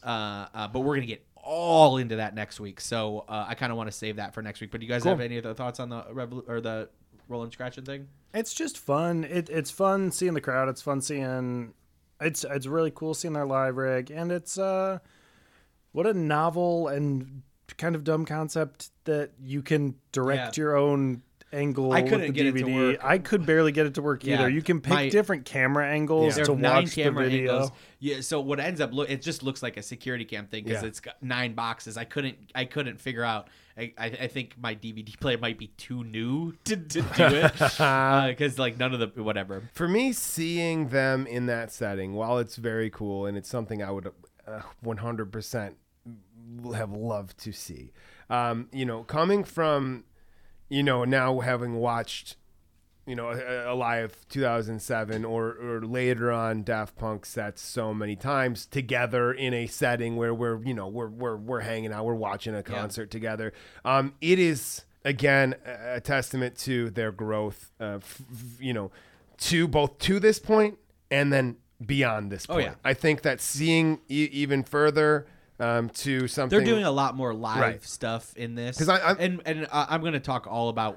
But we're gonna get all into that next week. So I kind of want to save that for next week. But do you guys have any other thoughts on the the rolling scratching thing? It's just fun. It's fun seeing the crowd. It's fun seeing. It's really cool seeing their live rig, and it's what a novel and kind of dumb concept that you can direct your own angle. I couldn't get DVD. It to work. I could barely get it to work either. You can pick different camera angles to watch the video. Angles. Yeah. So what ends up it just looks like a security cam thing because it's got 9 boxes. I couldn't figure out. I think my DVD player might be too new to do it because none of the whatever. For me, seeing them in that setting, while it's very cool and it's something I would 100% have loved to see, coming from, now having watched, Alive 2007 or later on Daft Punk sets so many times together in a setting where we're hanging out, we're watching a concert together. It is again a testament to their growth, to both to this point and then beyond this point. Oh, yeah. I think that seeing even further. To something. They're doing a lot more live stuff in this, because I'm going to talk all about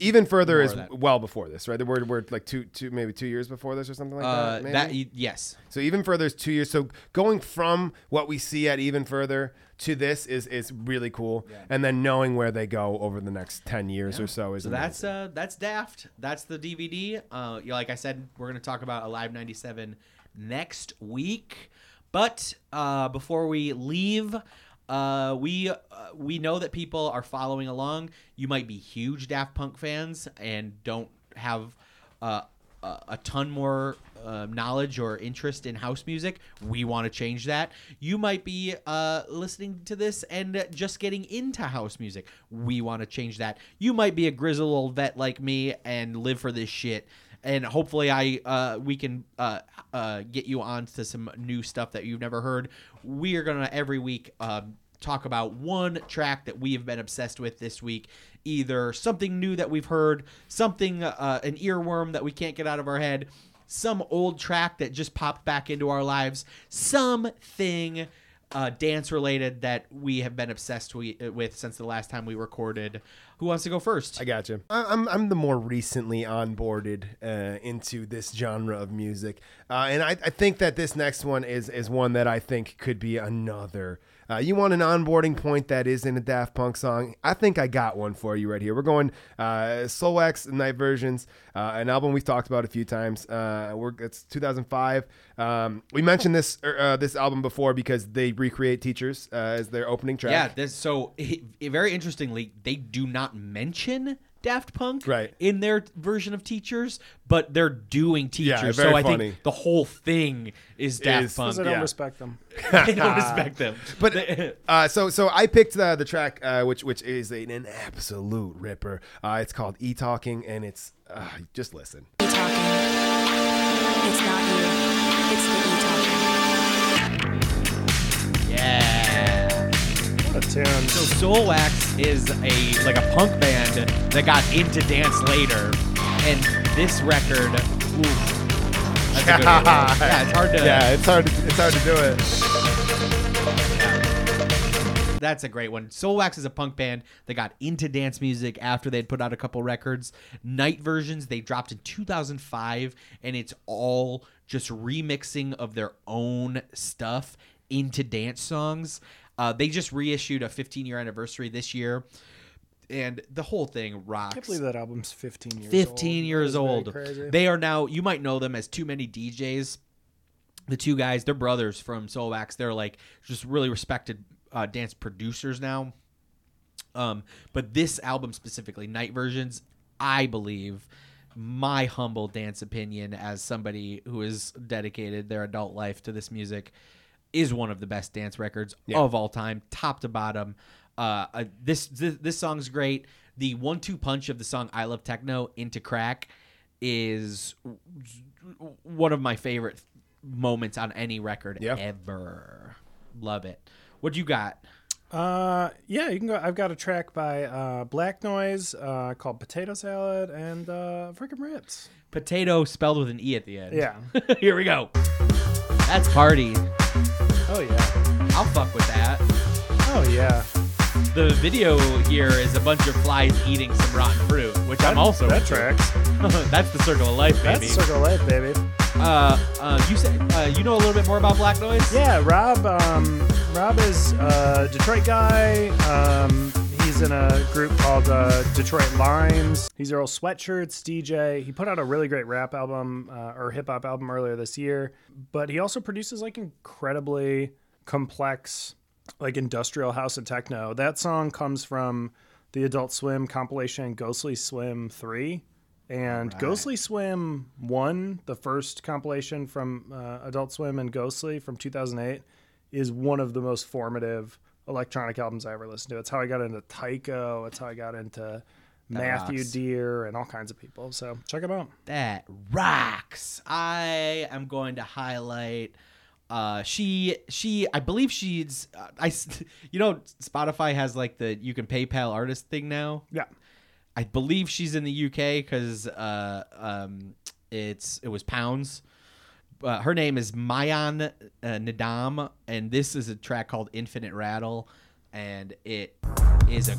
even further is well before this, right? We're like maybe 2 years before this or something like that. Maybe? Yes. So even further is 2 years. So going from what we see at even further to this is really cool, and then knowing where they go over the next 10 years or so is. So amazing. That's Daft. That's the DVD. Like I said, we're going to talk about Alive 97 next week. But before we leave, we know that people are following along. You might be huge Daft Punk fans and don't have a ton more knowledge or interest in house music. We want to change that. You might be listening to this and just getting into house music. We want to change that. You might be a grizzled old vet like me and live for this shit. And hopefully we can get you on to some new stuff that you've never heard. We are going to every week talk about one track that we have been obsessed with this week. Either something new that we've heard, something an earworm that we can't get out of our head, some old track that just popped back into our lives, something dance-related that we have been obsessed with since the last time we recorded. Who wants to go first? I got you. I'm the more recently onboarded into this genre of music, and I think that this next one is one that I think could be another. You want an onboarding point that is in a Daft Punk song? I think I got one for you right here. We're going Solex Night Versions, an album we've talked about a few times. It's 2005. We mentioned this album before because they recreate Teachers as their opening track. Yeah, very interestingly, they do not mention Daft Punk in their version of Teachers, but they're doing Teachers. Yeah, so I think the whole thing is Daft Punk. They don't respect them. They don't respect them. But so I picked the track which is an absolute ripper. It's called E-Talking, and it's just listen. E-Talking. It's not you. It's the E-Talking. Yeah. What a tune. So Solex is a punk band that got into dance later, and this record, that's a good one. Yeah, it's hard to do it. That's a great one. Soul Wax is a punk band that got into dance music after they'd put out a couple records. Night Versions, they dropped in 2005, and it's all just remixing of their own stuff into dance songs. They just reissued a 15-year anniversary this year, and the whole thing rocks. I can't believe that album's 15 years old. Crazy. They are now, you might know them as Too Many DJs. The two guys, they're brothers from Soul Wax. They're like just really respected dance producers now. But this album specifically, Night Versions, I believe, my humble dance opinion as somebody who has dedicated their adult life to this music, is one of the best dance records of all time, top to bottom. This song's great. The 1-2 punch of the song I Love Techno into Crack is one of my favorite moments on any record ever. Love it. What do you got? You can go. I've got a track by Black Noise called Potato Salad and Freaking Rips. Potato spelled with an E at the end. Yeah. Here we go. That's party. Oh, yeah. I'll fuck with that. Oh, yeah. The video here is a bunch of flies eating some rotten fruit, which I'm also... That tracks. That's the circle of life, baby. That's the circle of life, baby. You said you know a little bit more about Black Noise? Yeah, Rob is a Detroit guy. He's in a group called Detroit Limes. He's Earl Sweatshirts DJ. He put out a really great rap album or hip hop album earlier this year, but he also produces like incredibly complex, like industrial house and techno. That song comes from the Adult Swim compilation Ghostly Swim 3. And right. Ghostly Swim 1, the first compilation from Adult Swim and Ghostly from 2008, is one of the most formative electronic albums I ever listened to. It's how I got into Tycho. It's how I got into Matthew Deer and all kinds of people. So check them out. That rocks. I am going to highlight... She I believe she's... Spotify has like the you can PayPal artist thing now. Yeah. I believe she's in the UK because it was pounds. Her name is Mayan Nadam, and this is a track called Infinite Rattle, and it is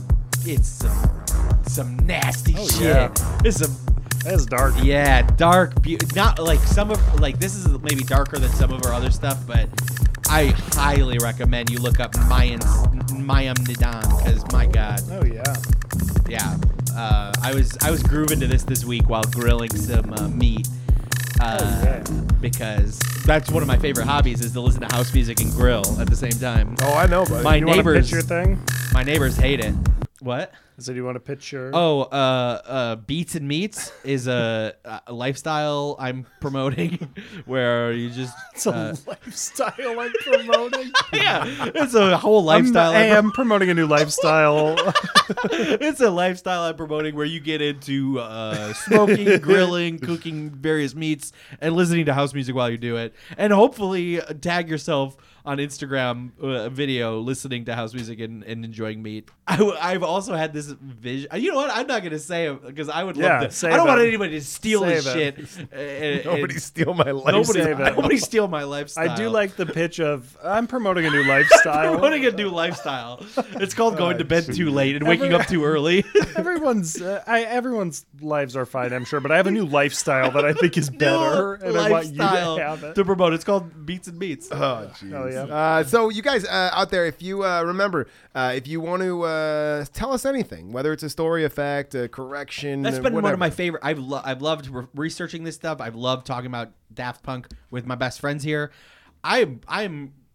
some nasty shit. Yeah. That's dark. Yeah, dark. Not like some of this is maybe darker than some of our other stuff, but I highly recommend you look up Mayan Nadam because my God. Oh yeah. Yeah. I was grooving to this week while grilling some meat because that's one of my favorite hobbies is to listen to house music and grill at the same time. Oh, I know, but my neighbors hate it. What? So do you want to pitch your... Oh, Beats and Meats is a lifestyle I'm promoting where you just... It's a lifestyle I'm promoting? Yeah, it's a whole lifestyle. I am promoting a new lifestyle. It's a lifestyle I'm promoting where you get into smoking, grilling, cooking various meats, and listening to house music while you do it. And hopefully tag yourself on Instagram video listening to house music and enjoying meat. I've also had this vision. You know what? I'm not going to say it because I would love to. I don't want anybody to steal this shit. Nobody steal my lifestyle. Nobody steal my lifestyle. I do like the pitch of I'm promoting a new lifestyle. I'm promoting a new lifestyle. It's called going to bed too late and waking up too early. Everyone's lives are fine, I'm sure, but I have a new lifestyle that I think is better, and I want you to have it. To promote. It's called Beats and Beats. Oh, jeez. Oh, yeah. So you guys out there, if you remember, if you want to tell us anything, whether it's a story, a fact, a correction, that's been whatever. One of my favorite. I've loved researching this stuff. I've loved talking about Daft Punk with my best friends here. I'm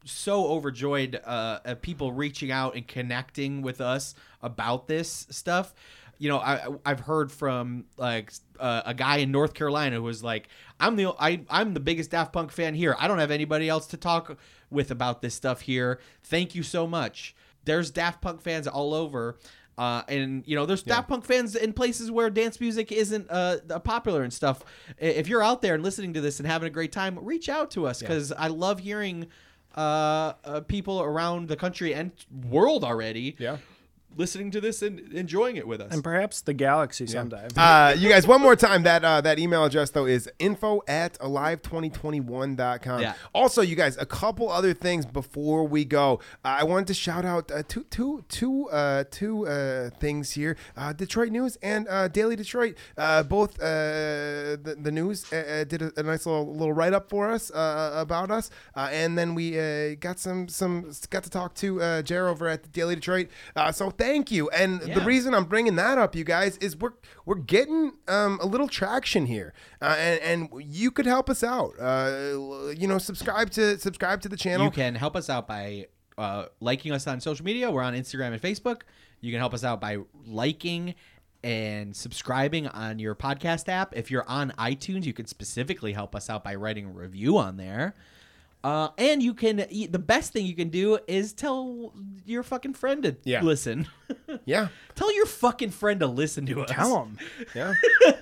so overjoyed at people reaching out and connecting with us about this stuff. You know, I've heard from like a guy in North Carolina who was like, I'm the biggest Daft Punk fan here. I don't have anybody else to talk with about this stuff here. Thank you so much. There's Daft Punk fans all over. And, you know, there's Daft Punk fans in places where dance music isn't popular and stuff. If you're out there and listening to this and having a great time, reach out to us because I love hearing people around the country and world already listening to this and enjoying it with us. And perhaps the galaxy someday. You guys, one more time, that email address, though, is info@alive2021.com. Yeah. Also, you guys, a couple other things before we go. I wanted to shout out two things here. Detroit News and Daily Detroit. Both the news did a nice little write-up for us about us. And then we got to talk to Jer over at Daily Detroit. So thank you. And the reason I'm bringing that up, you guys, is we're getting a little traction here, and you could help us out. Subscribe to the channel. You can help us out by liking us on social media. We're on Instagram and Facebook. You can help us out by liking and subscribing on your podcast app. If you're on iTunes, you can specifically help us out by writing a review on there. And you can, the best thing you can do is tell your fucking friend to listen. Yeah. Tell your fucking friend to listen to us. Tell them. Yeah.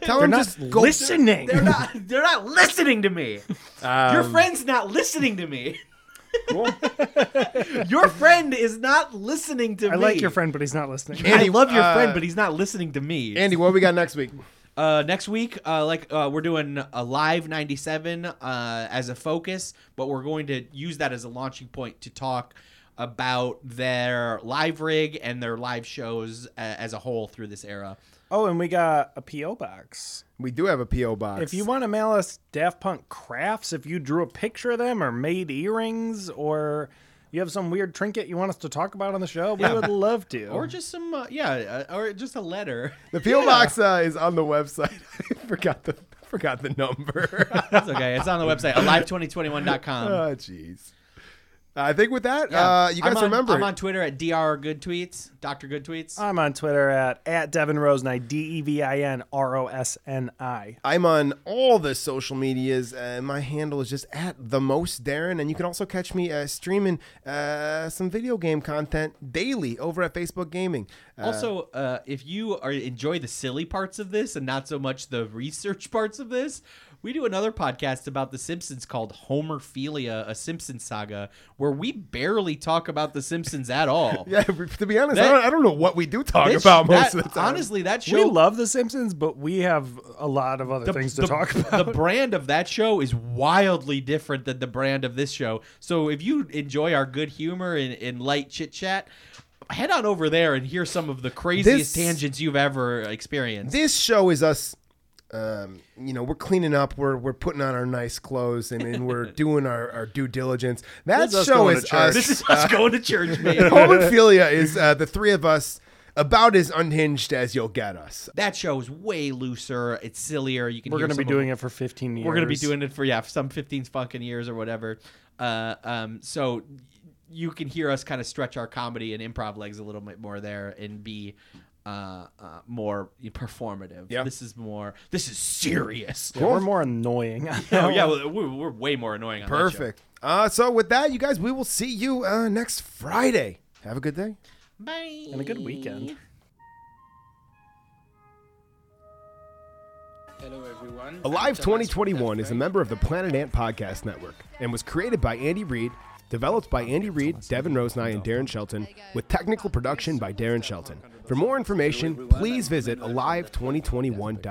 Tell them just go. Listening. They're not listening to me. Your friend's not listening to me. Cool. Your friend is not listening to me. I like your friend, but he's not listening. Andy, I love your friend, but he's not listening to me. Andy, what do we got next week? Next week, we're doing a live 97 as a focus, but we're going to use that as a launching point to talk about their live rig and their live shows as a whole through this era. Oh, and we got a P.O. box. We do have a P.O. box. If you want to mail us Daft Punk crafts, if you drew a picture of them or made earrings or you have some weird trinket you want us to talk about on the show, we would love to. Or just some, or just a letter. The P.O. box is on the website. I forgot the number. That's okay. It's on the website, alive2021.com. Oh, jeez. I think with that, you guys remember. I'm on Twitter at drgoodtweets, Dr. Good Tweets. I'm on Twitter at Devin Roseni, DevinRosni. I'm on all the social medias. My handle is just at the most Darren. And you can also catch me streaming some video game content daily over at Facebook Gaming. Also, if you enjoy the silly parts of this and not so much the research parts of this, we do another podcast about The Simpsons called Homerphilia, a Simpsons saga, where we barely talk about The Simpsons at all. Yeah, to be honest, I don't know what we do talk about most of the time. Honestly, that show... We love The Simpsons, but we have a lot of other things to talk about. The brand of that show is wildly different than the brand of this show. So if you enjoy our good humor and light chit-chat... head on over there and hear some of the craziest tangents you've ever experienced. This show is us. We're cleaning up. We're putting on our nice clothes and we're doing our due diligence. That show is us. This is us going to church, man. Homerphilia is the three of us about as unhinged as you'll get us. That show is way looser. It's sillier. We're going to be doing it for 15 years. We're going to be doing it for, some 15 fucking years or whatever. So... you can hear us kind of stretch our comedy and improv legs a little bit more there and be more performative. Yeah. This is serious. Yeah, we're more annoying. We're way more annoying on Perfect. That show. So with that, you guys, we will see you next Friday. Have a good day. Bye. And a good weekend. Hello, everyone. Alive 2021 is a member of the Planet Ant Podcast Network and was created by Andy Reid, developed by Andy Reid, Devin Roseni, and Darren Shelton, with technical production by Darren Shelton. For more information, please visit alive2021.com.